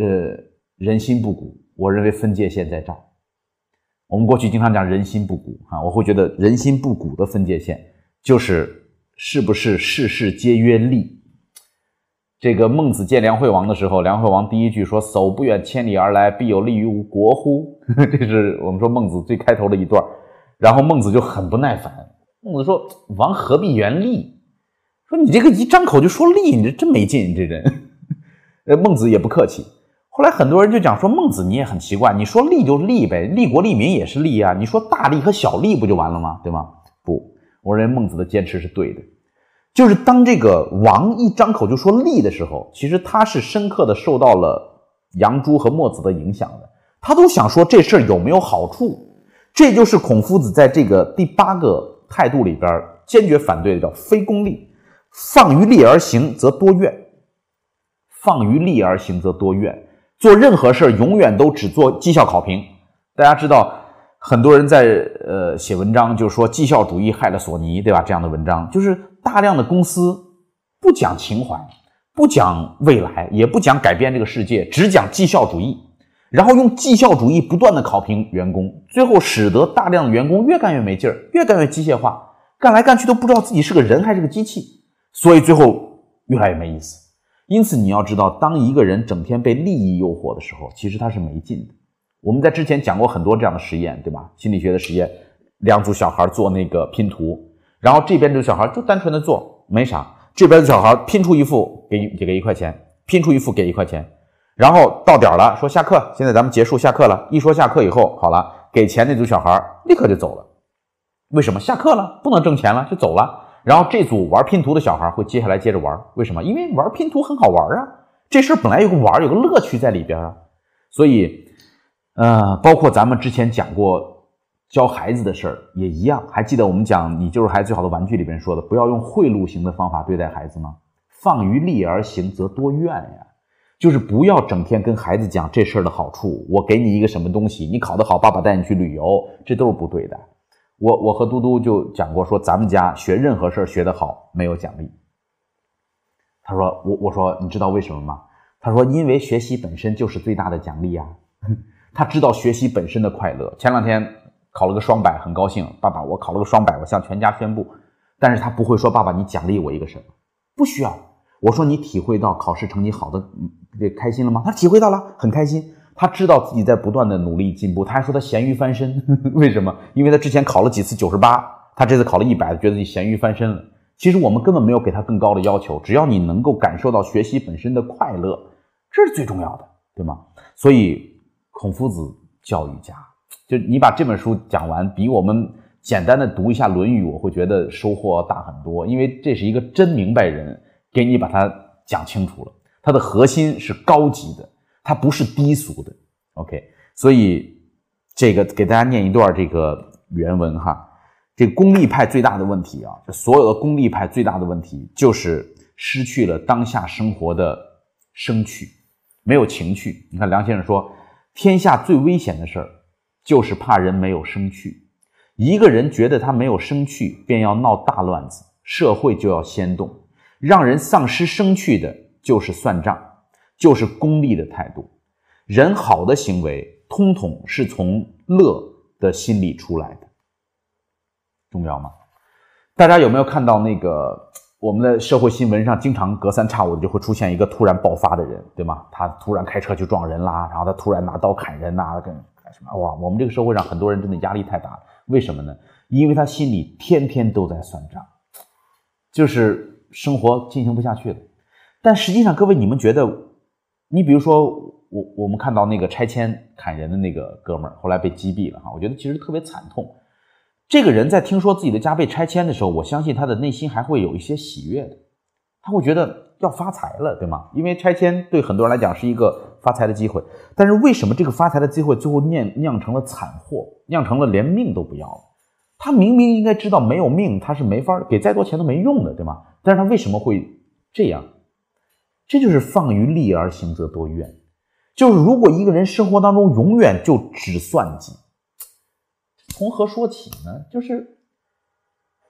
呃，人心不古，我认为分界线在这儿。我们过去经常讲人心不古啊，我会觉得人心不古的分界线就是是不是事事皆曰利。这个孟子见梁惠王的时候，梁惠王第一句说叟不远千里而来，必有利于吾国乎？这是我们说孟子最开头的一段。然后孟子就很不耐烦，孟子说王何必原利？说你这个一张口就说利，你这真没劲，你这人。孟子也不客气。后来很多人就讲说，孟子你也很奇怪，你说利就利呗，利国利民也是利啊，你说大利和小利不就完了吗？对吗？不，我认为孟子的坚持是对的。就是当这个王一张口就说利的时候，其实他是深刻的受到了杨朱和墨子的影响的，他都想说这事儿有没有好处。这就是孔夫子在这个第八个态度里边坚决反对的，叫非功利。放于利而行则多怨，放于利而行则多怨。做任何事永远都只做绩效考评。大家知道很多人在呃写文章就说绩效主义害了索尼，对吧？这样的文章就是大量的公司不讲情怀，不讲未来，也不讲改变这个世界，只讲绩效主义，然后用绩效主义不断的考评员工，最后使得大量的员工越干越没劲儿，越干越机械化，干来干去都不知道自己是个人还是个机器，所以最后越来越没意思。因此你要知道，当一个人整天被利益诱惑的时候，其实他是没劲的。我们在之前讲过很多这样的实验，对吧？心理学的实验，两组小孩做那个拼图，然后这边的小孩就单纯的做，没啥。这边的小孩拼出一副给给一块钱，拼出一副给一块钱。然后到点了，说下课，现在咱们结束下课了。一说下课以后，好了，给钱那组小孩立刻就走了。为什么？下课了，不能挣钱了，就走了。然后这组玩拼图的小孩会接下来接着玩，为什么？因为玩拼图很好玩啊，这事本来有个玩，有个乐趣在里边啊。所以，呃，包括咱们之前讲过。教孩子的事儿也一样，还记得我们讲你就是孩子最好的玩具里边说的，不要用贿赂型的方法对待孩子吗？放于利而行则多怨呀，就是不要整天跟孩子讲这事儿的好处，我给你一个什么东西，你考得好，爸爸带你去旅游，这都是不对的。我我和嘟嘟就讲过，说咱们家学任何事儿学得好没有奖励。他说我我说你知道为什么吗？他说因为学习本身就是最大的奖励啊。他知道学习本身的快乐。前两天考了个双百，很高兴，爸爸我考了个双百，我向全家宣布。但是他不会说爸爸你奖励我一个什么，不需要。我说你体会到考试成绩好的开心了吗？他体会到了，很开心。他知道自己在不断的努力进步，他还说他咸鱼翻身。为什么？因为他之前考了几次九十八，他这次考了一百，觉得自己咸鱼翻身了。其实我们根本没有给他更高的要求，只要你能够感受到学习本身的快乐，这是最重要的，对吗？所以孔夫子教育家，就你把这本书讲完，比我们简单的读一下《论语》，我会觉得收获大很多，因为这是一个真明白人给你把它讲清楚了，它的核心是高级的，它不是低俗的。 OK， 所以这个给大家念一段这个原文哈。这个功利派最大的问题啊，所有的功利派最大的问题就是失去了当下生活的生趣，没有情趣。你看梁先生说，天下最危险的事儿就是怕人没有生趣，一个人觉得他没有生趣，便要闹大乱子，社会就要掀动。让人丧失生趣的就是算账，就是功利的态度。人好的行为，通统是从乐的心理出来的，重要吗？大家有没有看到那个我们的社会新闻上经常隔三差五的就会出现一个突然爆发的人，对吗？他突然开车去撞人啦，然后他突然拿刀砍人啦，跟哇，我们这个社会上很多人真的压力太大了，为什么呢？因为他心里天天都在算账，就是生活进行不下去了。但实际上，各位，你们觉得，你比如说我我们看到那个拆迁砍人的那个哥们儿，后来被击毙了哈，我觉得其实特别惨痛。这个人在听说自己的家被拆迁的时候，我相信他的内心还会有一些喜悦的，他会觉得要发财了，对吗？因为拆迁对很多人来讲是一个发财的机会，但是为什么这个发财的机会最后酿酿成了惨祸，酿成了连命都不要了？他明明应该知道没有命他是没法，给再多钱都没用的，对吗？但是他为什么会这样？这就是放于利而行则多怨，就是如果一个人生活当中永远就只算计，从何说起呢？就是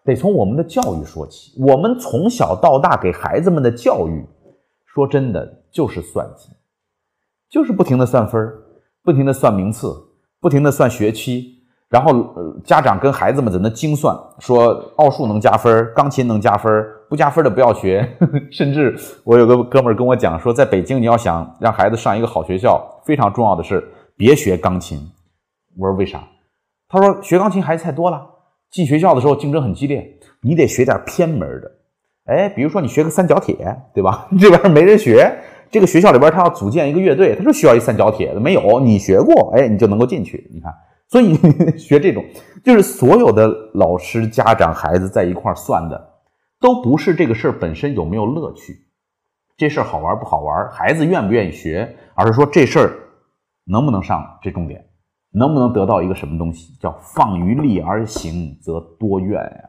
得从我们的教育说起。我们从小到大给孩子们的教育，说真的就是算计，就是不停的算分，不停的算名次，不停的算学期，然后、呃、家长跟孩子们在那精算，说奥数能加分，钢琴能加分，不加分的不要学。呵呵，甚至我有个哥们儿跟我讲说，在北京你要想让孩子上一个好学校，非常重要的是别学钢琴。我说为啥？他说学钢琴孩子太多了，进学校的时候竞争很激烈，你得学点偏门的。哎，比如说你学个三角铁，对吧？这边没人学，这个学校里边他要组建一个乐队，他说需要一三角铁的，没有，你学过，哎，你就能够进去。你看。所以学这种，就是所有的老师、家长、孩子在一块算的，都不是这个事儿本身有没有乐趣，这事儿好玩不好玩，孩子愿不愿意学，而是说这事儿能不能上这重点，能不能得到一个什么东西，叫放于利而行则多怨呀。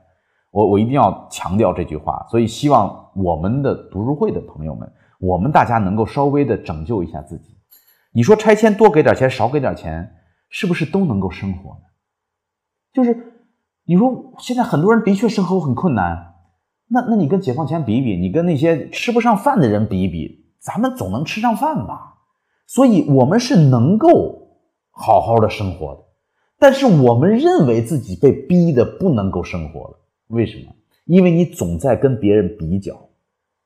我我一定要强调这句话，所以希望我们的读书会的朋友们，我们大家能够稍微的拯救一下自己。你说拆迁多给点钱，少给点钱，是不是都能够生活呢？就是你说现在很多人的确生活很困难，那那你跟解放前比一比，你跟那些吃不上饭的人比一比，咱们总能吃上饭吧。所以我们是能够好好的生活的，但是我们认为自己被逼的不能够生活了。为什么？因为你总在跟别人比较，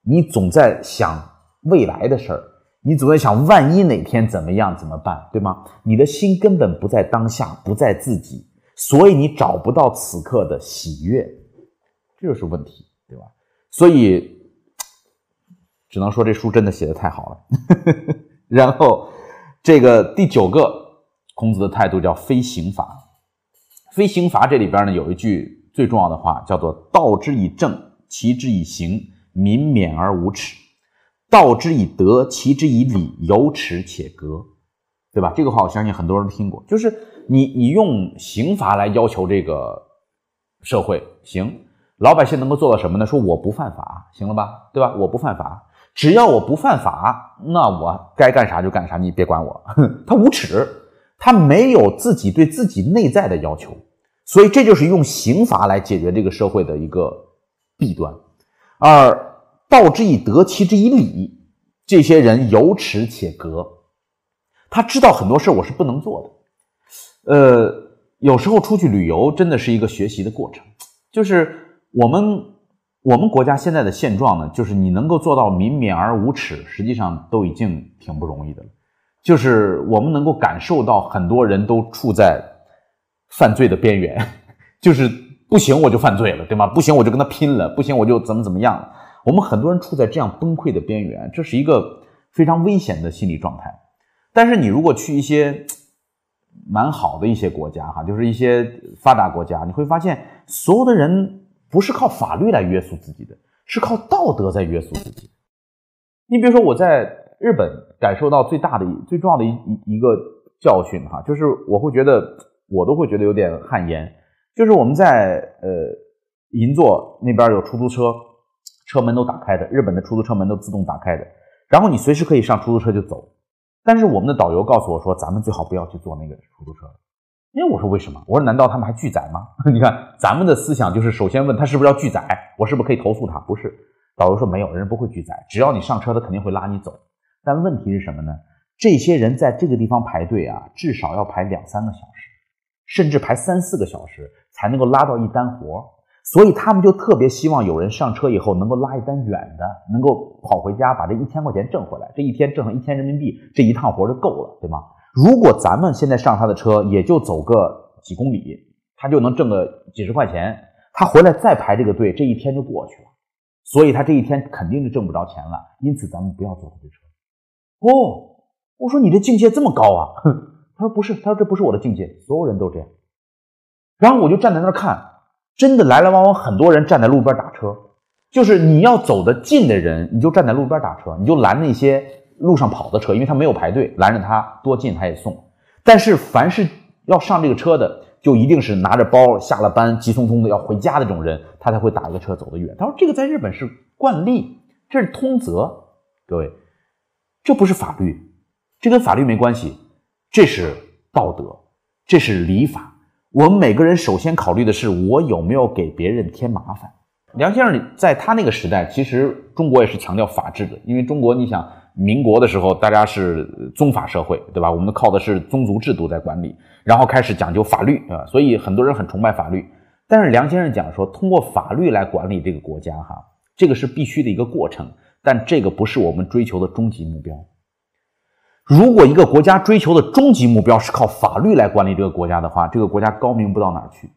你总在想未来的事儿，你总在想万一哪天怎么样怎么办，对吗？你的心根本不在当下，不在自己，所以你找不到此刻的喜悦，这就是问题，对吧？所以只能说这书真的写得太好了。然后这个第九个孔子的态度叫非刑罚。非刑罚这里边呢有一句最重要的话，叫做道之以政，其之以刑，民免而无耻。道之以德，其之以礼，有耻且格，对吧？这个话我相信很多人听过，就是你你用刑罚来要求这个社会，行，老百姓能够做到什么呢？说我不犯法，行了吧，对吧？我不犯法，只要我不犯法，那我该干啥就干啥，你别管我。他无耻，他没有自己对自己内在的要求，所以这就是用刑罚来解决这个社会的一个弊端。而道之以德，其之以礼，这些人有耻且格，他知道很多事我是不能做的。呃，有时候出去旅游真的是一个学习的过程，就是我们我们国家现在的现状呢，就是你能够做到民免而无耻，实际上都已经挺不容易的了。就是我们能够感受到很多人都处在犯罪的边缘，就是不行我就犯罪了，对吗？不行我就跟他拼了，不行我就怎么怎么样了。我们很多人处在这样崩溃的边缘，这是一个非常危险的心理状态。但是你如果去一些蛮好的一些国家哈，就是一些发达国家，你会发现所有的人不是靠法律来约束自己的，是靠道德在约束自己的。你比如说我在日本感受到最大的最重要的一一个教训哈，就是我会觉得我都会觉得有点汗颜，就是我们在呃银座那边有出租车，车门都打开的，日本的出租车门都自动打开的，然后你随时可以上出租车就走。但是我们的导游告诉我说，咱们最好不要去坐那个出租车。因为我说为什么？我说难道他们还拒载吗？你看咱们的思想就是首先问他是不是要拒载，我是不是可以投诉他？不是，导游说没有，人不会拒载，只要你上车他肯定会拉你走。但问题是什么呢？这些人在这个地方排队啊，至少要排两三个小时，甚至排三四个小时才能够拉到一单活。所以他们就特别希望有人上车以后能够拉一单远的，能够跑回家把这一千块钱挣回来，这一天挣上一千人民币，这一趟活就够了，对吗？如果咱们现在上他的车，也就走个几公里，他就能挣个几十块钱，他回来再排这个队，这一天就过去了，所以他这一天肯定就挣不着钱了，因此咱们不要坐他的车。哦，我说你这境界这么高啊？他说不是，他说这不是我的境界，所有人都这样。然后我就站在那儿看，真的来来往往很多人站在路边打车，就是你要走得近的人你就站在路边打车，你就拦那些路上跑的车，因为他没有排队，拦着他多近他也送。但是凡是要上这个车的，就一定是拿着包下了班急匆匆的要回家的这种人，他才会打一个车走得远。他说这个在日本是惯例，这是通则。各位，这不是法律，这跟法律没关系，这是道德，这是礼法。我们每个人首先考虑的是我有没有给别人添麻烦。梁先生在他那个时代，其实中国也是强调法治的，因为中国你想民国的时候大家是宗法社会，对吧？我们靠的是宗族制度在管理，然后开始讲究法律啊、呃，所以很多人很崇拜法律。但是梁先生讲说，通过法律来管理这个国家哈，这个是必须的一个过程，但这个不是我们追求的终极目标。如果一个国家追求的终极目标是靠法律来管理这个国家的话，这个国家高明不到哪儿去。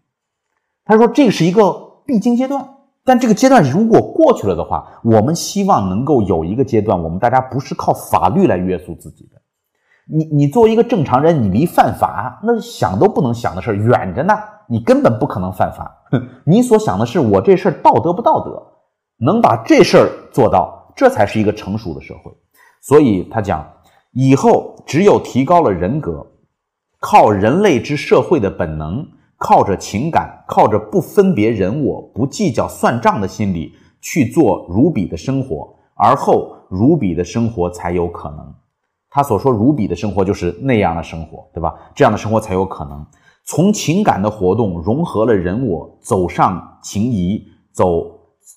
他说这是一个必经阶段，但这个阶段如果过去了的话，我们希望能够有一个阶段，我们大家不是靠法律来约束自己的。你你作为一个正常人，你离犯法那想都不能想的事远着呢，你根本不可能犯法。你所想的是我这事儿道德不道德，能把这事儿做到，这才是一个成熟的社会。所以他讲，以后只有提高了人格，靠人类之社会的本能，靠着情感，靠着不分别人我，不计较算账的心理去做如彼的生活，而后如彼的生活才有可能。他所说如彼的生活就是那样的生活，对吧？这样的生活才有可能。从情感的活动融合了人我，走上情谊，走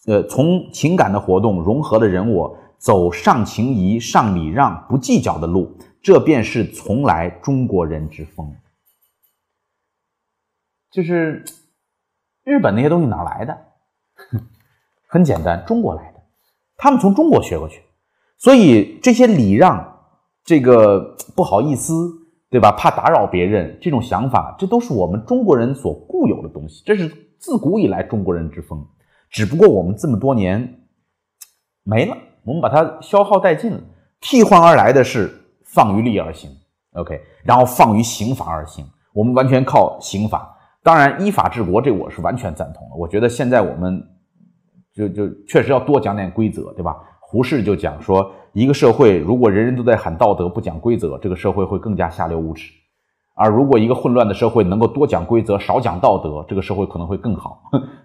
呃，从情感的活动融合了人我，走上情谊、上礼让、不计较的路，这便是从来中国人之风。就是日本那些东西哪来的？很简单，中国来的，他们从中国学过去。所以这些礼让，这个不好意思，对吧？怕打扰别人，这种想法，这都是我们中国人所固有的东西，这是自古以来中国人之风。只不过我们这么多年没了。我们把它消耗殆尽了，替换而来的是放于利而行 ，OK， 然后放于刑法而行。我们完全靠刑法，当然依法治国，这我是完全赞同的。我觉得现在我们就就确实要多讲点规则，对吧？胡适就讲说，一个社会如果人人都在喊道德，不讲规则，这个社会会更加下流无耻；而如果一个混乱的社会能够多讲规则，少讲道德，这个社会可能会更好。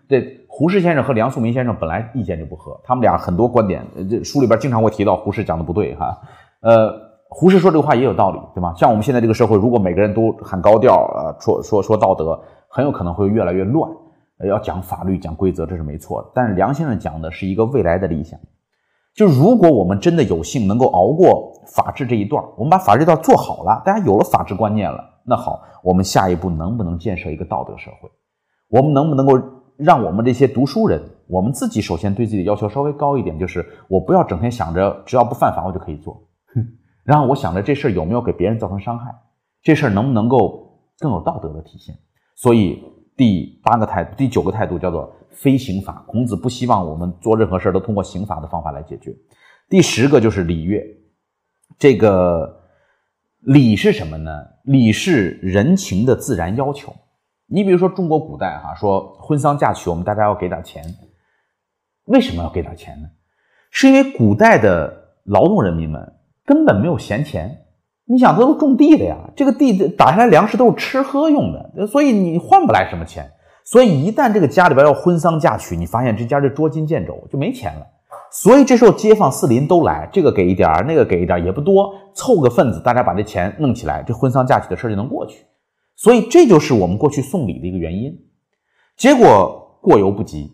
对。胡适先生和梁漱溟先生本来意见就不合，他们俩很多观点，这书里边经常会提到胡适讲的不对哈。呃，胡适说这个话也有道理，对吧？像我们现在这个社会，如果每个人都喊高调，呃，说说说道德，很有可能会越来越乱。呃，要讲法律、讲规则，这是没错的。但是梁先生讲的是一个未来的理想，就如果我们真的有幸能够熬过法治这一段，我们把法治这段做好了，大家有了法治观念了，那好，我们下一步能不能建设一个道德社会？我们能不能够？让我们这些读书人，我们自己首先对自己的要求稍微高一点，就是我不要整天想着只要不犯法我就可以做，然后我想着这事儿有没有给别人造成伤害，这事儿能不能够更有道德的体现。所以第八个态度，第九个态度叫做非刑法，孔子不希望我们做任何事儿都通过刑法的方法来解决。第十个就是礼乐，这个礼是什么呢？礼是人情的自然要求。你比如说中国古代哈，说婚丧嫁娶我们大家要给点钱，为什么要给点钱呢？是因为古代的劳动人民们根本没有闲钱，你想他都种地的呀，这个地打下来粮食都是吃喝用的，所以你换不来什么钱。所以一旦这个家里边要婚丧嫁娶，你发现这家就捉襟见肘，就没钱了。所以这时候街坊四邻都来，这个给一点那个给一点，也不多，凑个份子，大家把这钱弄起来，这婚丧嫁娶的事就能过去。所以这就是我们过去送礼的一个原因，结果过犹不及，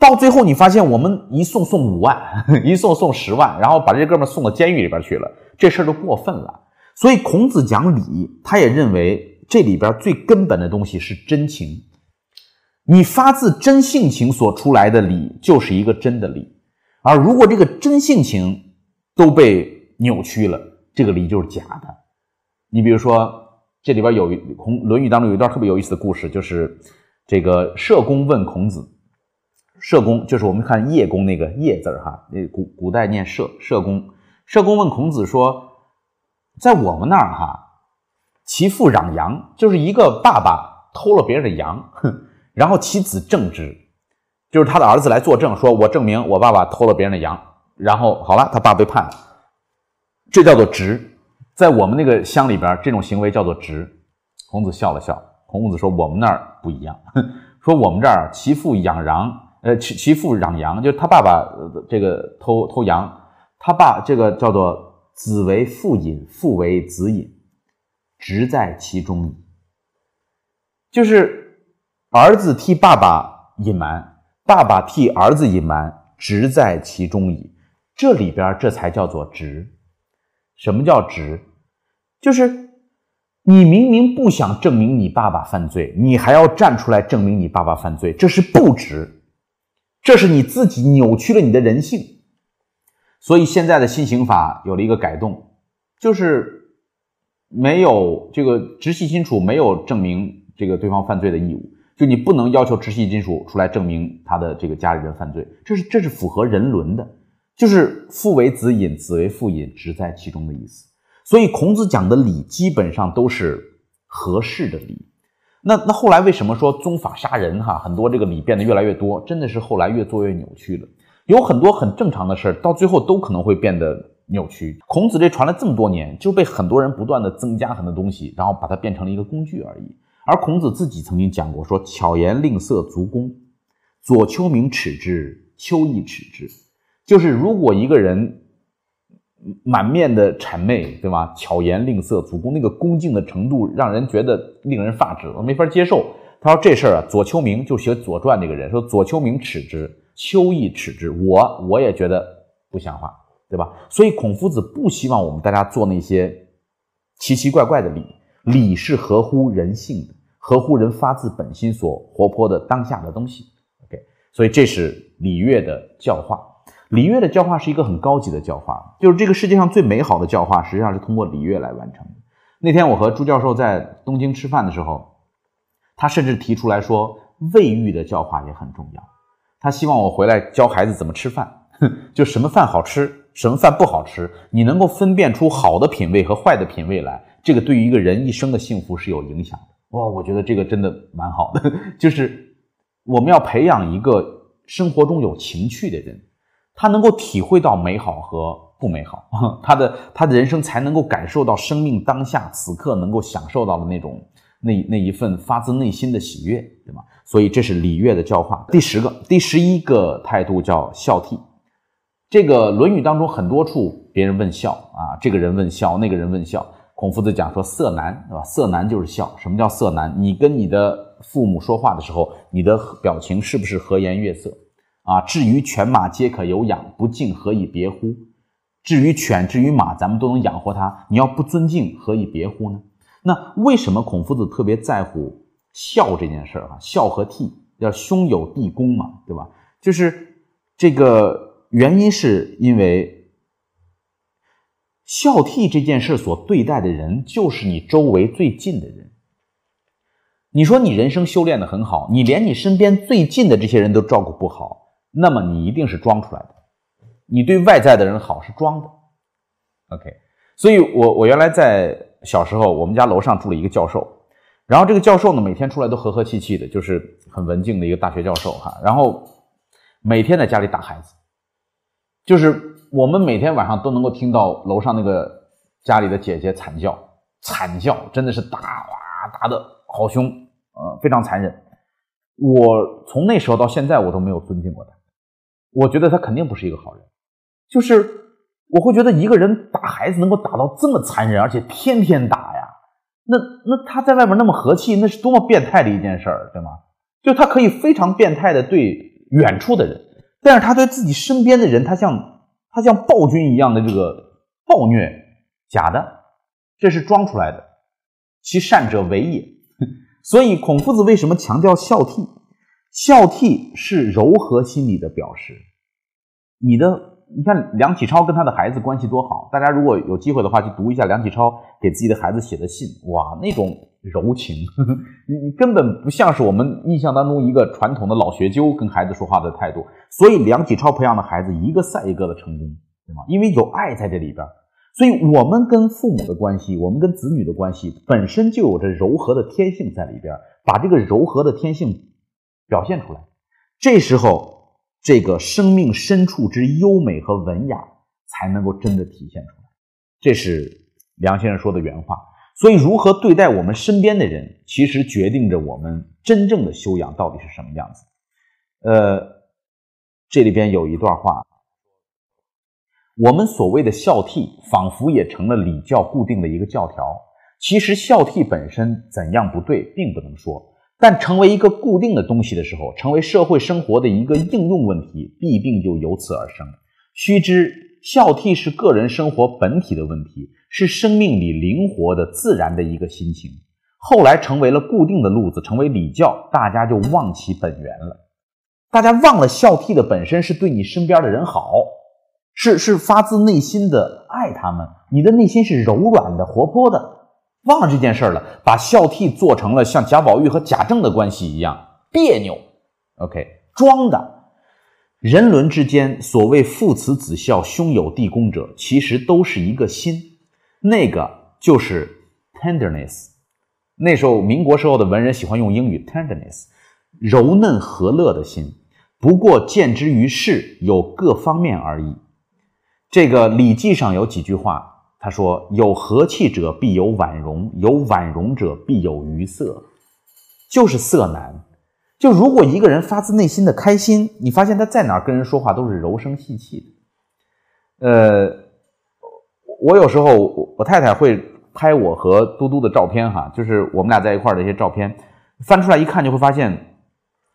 到最后你发现我们一送送五万，一送送十万，然后把这哥们送到监狱里边去了，这事儿就过分了。所以孔子讲礼，他也认为这里边最根本的东西是真情，你发自真性情所出来的礼就是一个真的礼，而如果这个真性情都被扭曲了，这个礼就是假的。你比如说这里边有孔《论语》当中有一段特别有意思的故事，就是这个社公问孔子，社公就是我们看叶公那个叶字哈，古古代念社，社公，社公问孔子说，在我们那儿哈，其父攘羊，就是一个爸爸偷了别人的羊，然后其子证之，就是他的儿子来作证，说我证明我爸爸偷了别人的羊，然后好了，他爸被判了，这叫做直。在我们那个乡里边，这种行为叫做直。孔子笑了笑，孔子说我们那儿不一样，说我们这儿其父养羊，呃，其其父攘羊，就是他爸爸、呃、这个偷偷羊，他爸这个叫做子为父隐，父为子隐，直在其中矣。就是儿子替爸爸隐瞒，爸爸替儿子隐瞒，直在其中矣。这里边这才叫做直。什么叫值？就是你明明不想证明你爸爸犯罪，你还要站出来证明你爸爸犯罪，这是不值，这是你自己扭曲了你的人性。所以现在的新刑法有了一个改动，就是没有这个直系亲属没有证明这个对方犯罪的义务，就你不能要求直系亲属出来证明他的这个家里人犯罪，这是这是符合人伦的，就是父为子隐，子为父隐，直在其中的意思。所以孔子讲的礼基本上都是合适的礼。那那后来为什么说宗法杀人哈，很多这个礼变得越来越多，真的是后来越做越扭曲了。有很多很正常的事到最后都可能会变得扭曲。孔子这传了这么多年，就被很多人不断的增加很多东西，然后把它变成了一个工具而已。而孔子自己曾经讲过说，巧言令色足弓，左丘明耻之，丘亦耻之。就是如果一个人满面的谄媚，对吧？巧言令色足弓，那个恭敬的程度让人觉得令人发指，我没法接受。他说这事儿啊，左丘明就写《左传》这个人说，左丘明耻之，丘亦耻之。我我也觉得不像话，对吧？所以孔夫子不希望我们大家做那些奇奇怪怪的礼，礼是合乎人性的，合乎人发自本心所活泼的当下的东西。OK， 所以这是礼乐的教化。礼乐的教化是一个很高级的教化，就是这个世界上最美好的教化实际上是通过礼乐来完成的。那天我和朱教授在东京吃饭的时候，他甚至提出来说卫浴的教化也很重要，他希望我回来教孩子怎么吃饭，就什么饭好吃什么饭不好吃，你能够分辨出好的品味和坏的品味来，这个对于一个人一生的幸福是有影响的。哇，我觉得这个真的蛮好的，就是我们要培养一个生活中有情趣的人，他能够体会到美好和不美好，他的他的人生才能够感受到生命当下此刻能够享受到的那种那那一份发自内心的喜悦，对吧？所以这是礼乐的教化。第十个、第十一个态度叫孝悌。这个《论语》当中很多处别人问孝啊，这个人问孝，那个人问孝。孔夫子讲说色难，对吧？色难就是孝。什么叫色难？你跟你的父母说话的时候，你的表情是不是和颜悦色？啊，至于犬马皆可有养，不敬何以别乎？至于犬，至于马，咱们都能养活它，你要不尊敬，何以别乎呢？那为什么孔夫子特别在乎孝这件事儿啊？孝和悌叫兄友弟恭嘛，对吧？就是这个原因，是因为孝悌这件事所对待的人，就是你周围最近的人。你说你人生修炼的很好，你连你身边最近的这些人都照顾不好，那么你一定是装出来的，你对外在的人好是装的。 OK， 所以我我原来在小时候，我们家楼上住了一个教授，然后这个教授呢每天出来都和和气气的，就是很文静的一个大学教授哈，然后每天在家里打孩子，就是我们每天晚上都能够听到楼上那个家里的姐姐惨叫，惨叫真的是打哇打的好凶，呃，非常残忍。我从那时候到现在我都没有尊敬过他，我觉得他肯定不是一个好人，就是我会觉得一个人打孩子能够打到这么残忍，而且天天打呀，那那他在外面那么和气，那是多么变态的一件事儿，对吗？就他可以非常变态的对远处的人，但是他对自己身边的人，他像他像暴君一样的这个暴虐，假的，这是装出来的，其善者为也。所以孔夫子为什么强调孝悌？孝悌是柔和心理的表示。你的，你看梁启超跟他的孩子关系多好，大家如果有机会的话去读一下梁启超给自己的孩子写的信，哇，那种柔情，呵呵，你根本不像是我们印象当中一个传统的老学究跟孩子说话的态度。所以梁启超培养的孩子一个赛一个的成功，对吗？因为有爱在这里边。所以我们跟父母的关系，我们跟子女的关系本身就有着柔和的天性在里边，把这个柔和的天性表现出来，这时候这个生命深处之优美和文雅才能够真的体现出来，这是梁先生说的原话。所以如何对待我们身边的人，其实决定着我们真正的修养到底是什么样子。呃，这里边有一段话，我们所谓的孝悌仿佛也成了礼教固定的一个教条，其实孝悌本身怎样不对并不能说，但成为一个固定的东西的时候，成为社会生活的一个应用问题，弊病就由此而生。须知孝悌是个人生活本体的问题，是生命里灵活的自然的一个心情，后来成为了固定的路子，成为礼教，大家就忘其本源了。大家忘了孝悌的本身是对你身边的人好，是是发自内心的爱他们，你的内心是柔软的、活泼的，忘了这件事了，把孝悌做成了像贾宝玉和贾政的关系一样别扭 OK 装的。人伦之间所谓父慈子孝、兄友弟恭者，其实都是一个心，那个就是 tenderness。 那时候民国时候的文人喜欢用英语 tenderness， 柔嫩和乐的心，不过见之于世有各方面而已。这个礼记上有几句话，他说，有和气者必有婉容，有婉容者必有愉色。就是色难，就如果一个人发自内心的开心，你发现他在哪儿跟人说话都是柔声细气的。呃，我有时候 我, 我太太会拍我和嘟嘟的照片哈，就是我们俩在一块儿的一些照片，翻出来一看就会发现，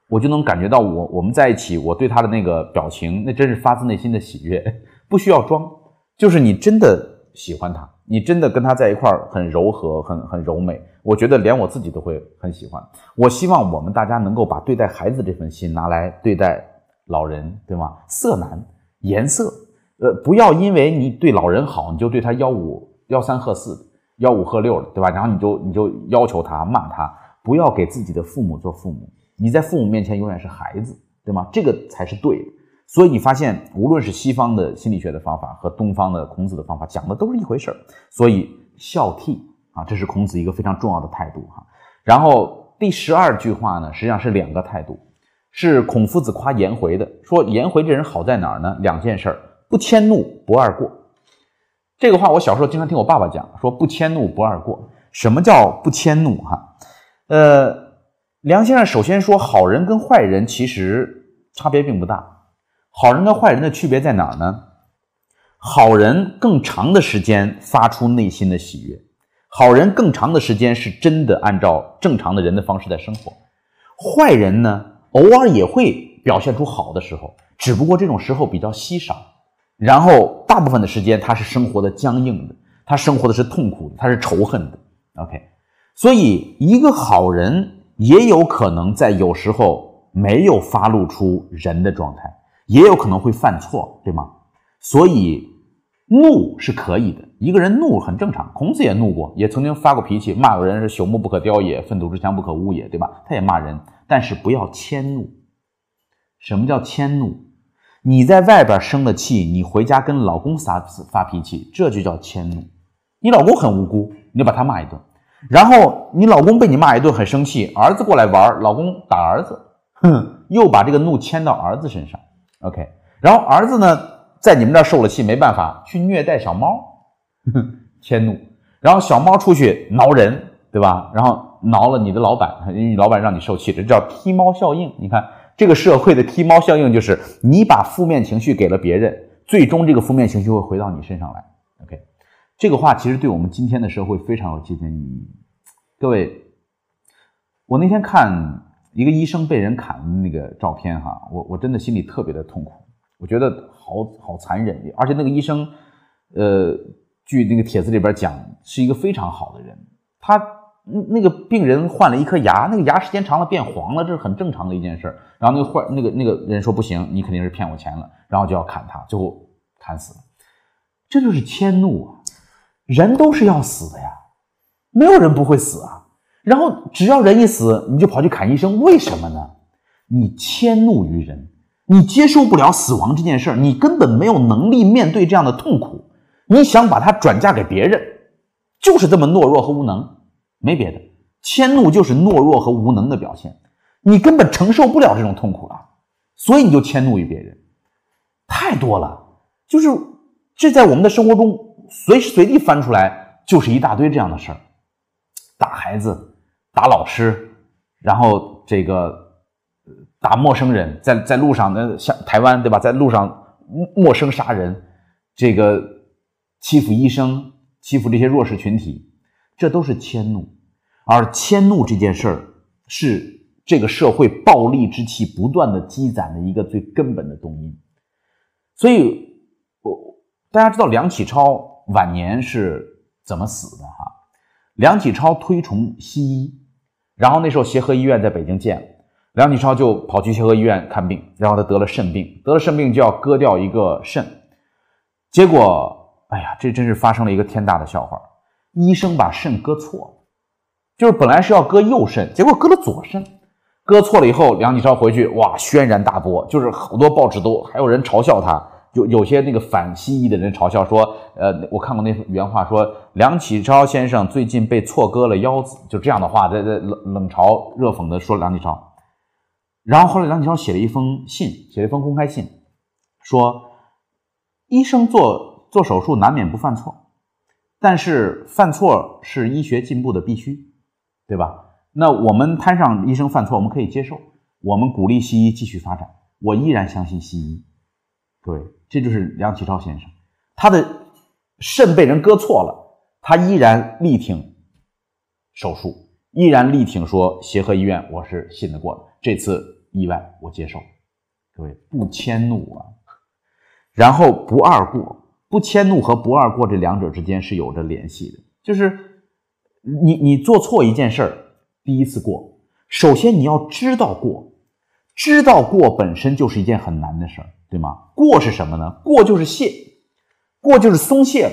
我就能感觉到我我们在一起，我对他的那个表情，那真是发自内心的喜悦，不需要装，就是你真的喜欢他，你真的跟他在一块儿很柔和，很很柔美，我觉得连我自己都会很喜欢。我希望我们大家能够把对待孩子这份心拿来对待老人，对吗？色难，颜色，呃，不要因为你对老人好，你就对他吆五吆三喝四、吆五喝六了，对吧？然后你就你就要求他骂他，不要给自己的父母做父母，你在父母面前永远是孩子，对吗？这个才是对的。所以你发现无论是西方的心理学的方法和东方的孔子的方法讲的都是一回事儿。所以孝悌啊，这是孔子一个非常重要的态度哈。然后第十二句话呢，实际上是两个态度，是孔夫子夸颜回的，说颜回这人好在哪儿呢？两件事儿，不迁怒，不贰过。这个话我小时候经常听我爸爸讲，说不迁怒不贰过。什么叫不迁怒哈？呃，梁先生首先说好人跟坏人其实差别并不大。好人跟坏人的区别在哪儿呢？好人更长的时间发出内心的喜悦，好人更长的时间是真的按照正常的人的方式在生活。坏人呢，偶尔也会表现出好的时候，只不过这种时候比较稀少，然后大部分的时间他是生活的僵硬的，他生活的是痛苦的，他是仇恨的 OK。 所以一个好人也有可能在有时候没有发露出人的状态，也有可能会犯错，对吗？所以怒是可以的，一个人怒很正常，孔子也怒过，也曾经发过脾气，骂过人是朽木不可雕也，粪土之墙不可污也，对吧？他也骂人，但是不要迁怒。什么叫迁怒？你在外边生了气，你回家跟老公撒发脾气，这就叫迁怒。你老公很无辜，你就把他骂一顿，然后你老公被你骂一顿很生气，儿子过来玩，老公打儿子，哼，又把这个怒迁到儿子身上OK。 然后儿子呢，在你们这儿受了气，没办法，去虐待小猫，呵呵，迁怒。然后小猫出去挠人，对吧？然后挠了你的老板，因为老板让你受气，这叫踢猫效应。你看这个社会的踢猫效应，就是你把负面情绪给了别人，最终这个负面情绪会回到你身上来 OK。 这个话其实对我们今天的社会非常有借鉴意义。各位，我那天看一个医生被人砍的那个照片哈，我我真的心里特别的痛苦，我觉得好好残忍，而且那个医生，呃，据那个帖子里边讲，是一个非常好的人，他那个病人换了一颗牙，那个牙时间长了变黄了，这是很正常的一件事。然后那个坏那个那个人说不行，你肯定是骗我钱了，然后就要砍他，最后砍死了，这就是迁怒啊！人都是要死的呀，没有人不会死啊。然后只要人一死，你就跑去砍医生，为什么呢？你迁怒于人，你接受不了死亡这件事儿，你根本没有能力面对这样的痛苦，你想把它转嫁给别人，就是这么懦弱和无能，没别的。迁怒就是懦弱和无能的表现，你根本承受不了这种痛苦了，所以你就迁怒于别人，太多了，就是这在我们的生活中随时随地翻出来就是一大堆这样的事儿，打孩子。打老师，然后这个打陌生人，在在路上的像台湾对吧，在路上陌生杀人，这个欺负医生，欺负这些弱势群体，这都是迁怒。而迁怒这件事儿是这个社会暴力之气不断的积攒的一个最根本的动因。所以我大家知道梁启超晚年是怎么死的哈？梁启超推崇西医，然后那时候协和医院在北京建了，梁启超就跑去协和医院看病，然后他得了肾病，得了肾病就要割掉一个肾，结果哎呀，这真是发生了一个天大的笑话，医生把肾割错了，就是本来是要割右肾，结果割了左肾。割错了以后，梁启超回去，哇，轩然大波，就是好多报纸都还有人嘲笑他，有有些那个反西医的人嘲笑说，呃，我看过那原话说，梁启超先生最近被错割了腰子，就这样的话，在在冷冷嘲热讽的说梁启超。然后后来梁启超写了一封信，写了一封公开信，说，医生做做手术难免不犯错，但是犯错是医学进步的必须，对吧？那我们摊上医生犯错，我们可以接受，我们鼓励西医继续发展，我依然相信西医。对，这就是梁启超先生，他的肾被人割错了，他依然力挺手术，依然力挺说协和医院我是信得过的，这次意外我接受。各位不迁怒啊，然后不二过，不迁怒和不二过这两者之间是有着联系的，就是你你做错一件事儿。第一次过，首先你要知道过，知道过本身就是一件很难的事儿，对吗？过是什么呢？过就是懈，过就是松懈。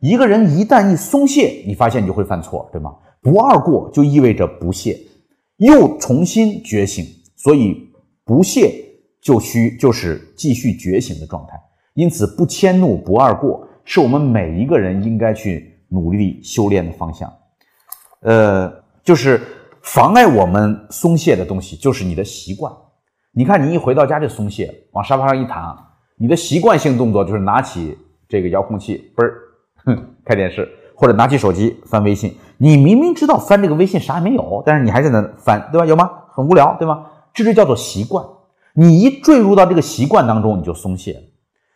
一个人一旦一松懈，你发现你就会犯错，对吗？不二过就意味着不懈，又重新觉醒，所以不懈就需就是继续觉醒的状态。因此，不迁怒、不二过，是我们每一个人应该去努力修炼的方向。呃，就是。妨碍我们松懈的东西就是你的习惯。你看你一回到家就松懈，往沙发上一躺，你的习惯性动作就是拿起这个遥控器，嘣儿开电视，或者拿起手机翻微信。你明明知道翻这个微信啥也没有，但是你还在那翻，对吧？有吗？很无聊，对吗？这就叫做习惯。你一坠入到这个习惯当中，你就松懈了。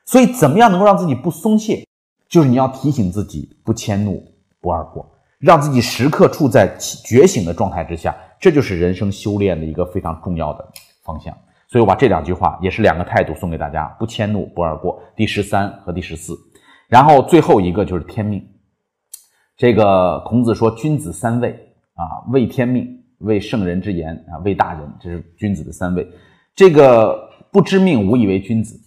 所以怎么样能够让自己不松懈？就是你要提醒自己不迁怒，不二过。让自己时刻处在觉醒的状态之下，这就是人生修炼的一个非常重要的方向。所以我把这两句话也是两个态度送给大家，不迁怒，不二过，第十三和第十四。然后最后一个就是天命。这个孔子说君子三畏啊，畏天命，畏圣人之言啊，畏大人，这是君子的三畏。这个不知命无以为君子。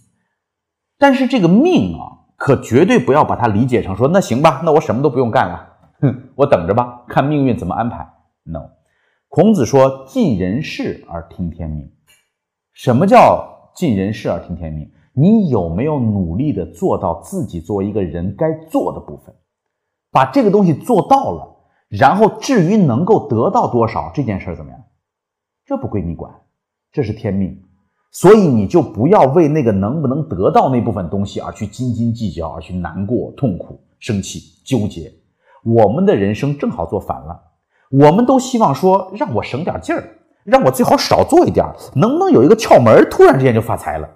但是这个命啊，可绝对不要把它理解成说那行吧，那我什么都不用干了。哼，我等着吧，看命运怎么安排。 No， 孔子说尽人事而听天命。什么叫尽人事而听天命？你有没有努力的做到自己作为一个人该做的部分，把这个东西做到了，然后至于能够得到多少这件事怎么样，这不归你管，这是天命。所以你就不要为那个能不能得到那部分东西而去斤斤计较，而去难过、痛苦、生气、纠结。我们的人生正好做反了，我们都希望说让我省点劲儿，让我最好少做一点，能不能有一个窍门突然之间就发财了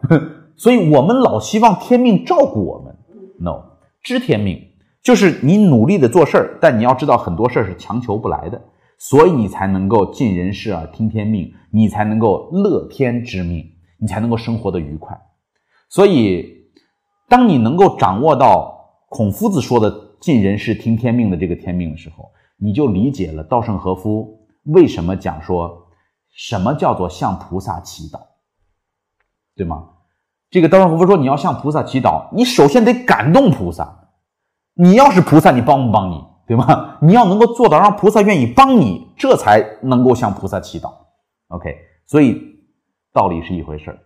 所以我们老希望天命照顾我们。 No， 知天命就是你努力的做事儿，但你要知道很多事儿是强求不来的，所以你才能够尽人事而听天命，你才能够乐天知命，你才能够生活的愉快。所以当你能够掌握到孔夫子说的尽人事听天命的这个天命的时候，你就理解了稻盛和夫为什么讲说什么叫做向菩萨祈祷，对吗？这个稻盛和夫说你要向菩萨祈祷，你首先得感动菩萨，你要是菩萨你帮不帮你，对吗？你要能够做到让菩萨愿意帮你，这才能够向菩萨祈祷。 OK， 所以道理是一回事。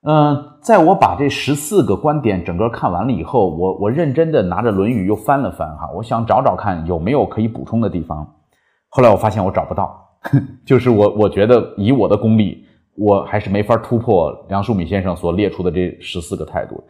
呃，在我把这十四个观点整个看完了以后，我我认真的拿着《论语》又翻了翻哈，我想找找看有没有可以补充的地方。后来我发现我找不到，就是我我觉得以我的功力，我还是没法突破梁漱溟先生所列出的这十四个态度。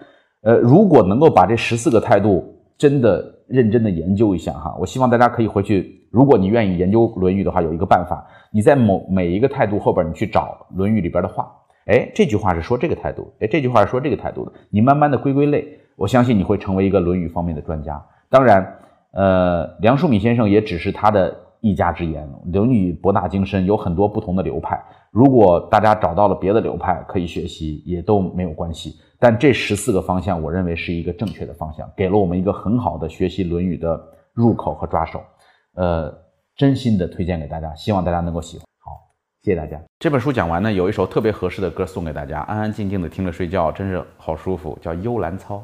呃，如果能够把这十四个态度真的认真的研究一下哈，我希望大家可以回去，如果你愿意研究《论语》的话，有一个办法，你在某每一个态度后边，你去找《论语》里边的话。哎，这句话是说这个态度，哎，这句话是说这个态度的。你慢慢的归归类，我相信你会成为一个《论语》方面的专家。当然，呃，梁漱溟先生也只是他的一家之言，《论语》博大精深，有很多不同的流派。如果大家找到了别的流派可以学习，也都没有关系。但这十四个方向，我认为是一个正确的方向，给了我们一个很好的学习《论语》的入口和抓手。呃，真心的推荐给大家，希望大家能够喜欢。好，谢谢大家。这本书讲完呢，有一首特别合适的歌送给大家，安安静静的听着睡觉，真是好舒服，叫《幽兰操》。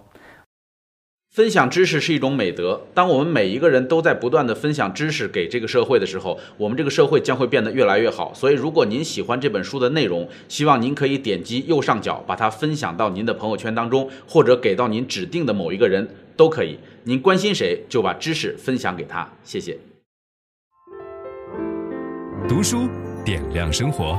分享知识是一种美德。当我们每一个人都在不断的分享知识给这个社会的时候，我们这个社会将会变得越来越好。所以，如果您喜欢这本书的内容，希望您可以点击右上角把它分享到您的朋友圈当中，或者给到您指定的某一个人都可以。您关心谁，就把知识分享给他。谢谢。读书点亮生活。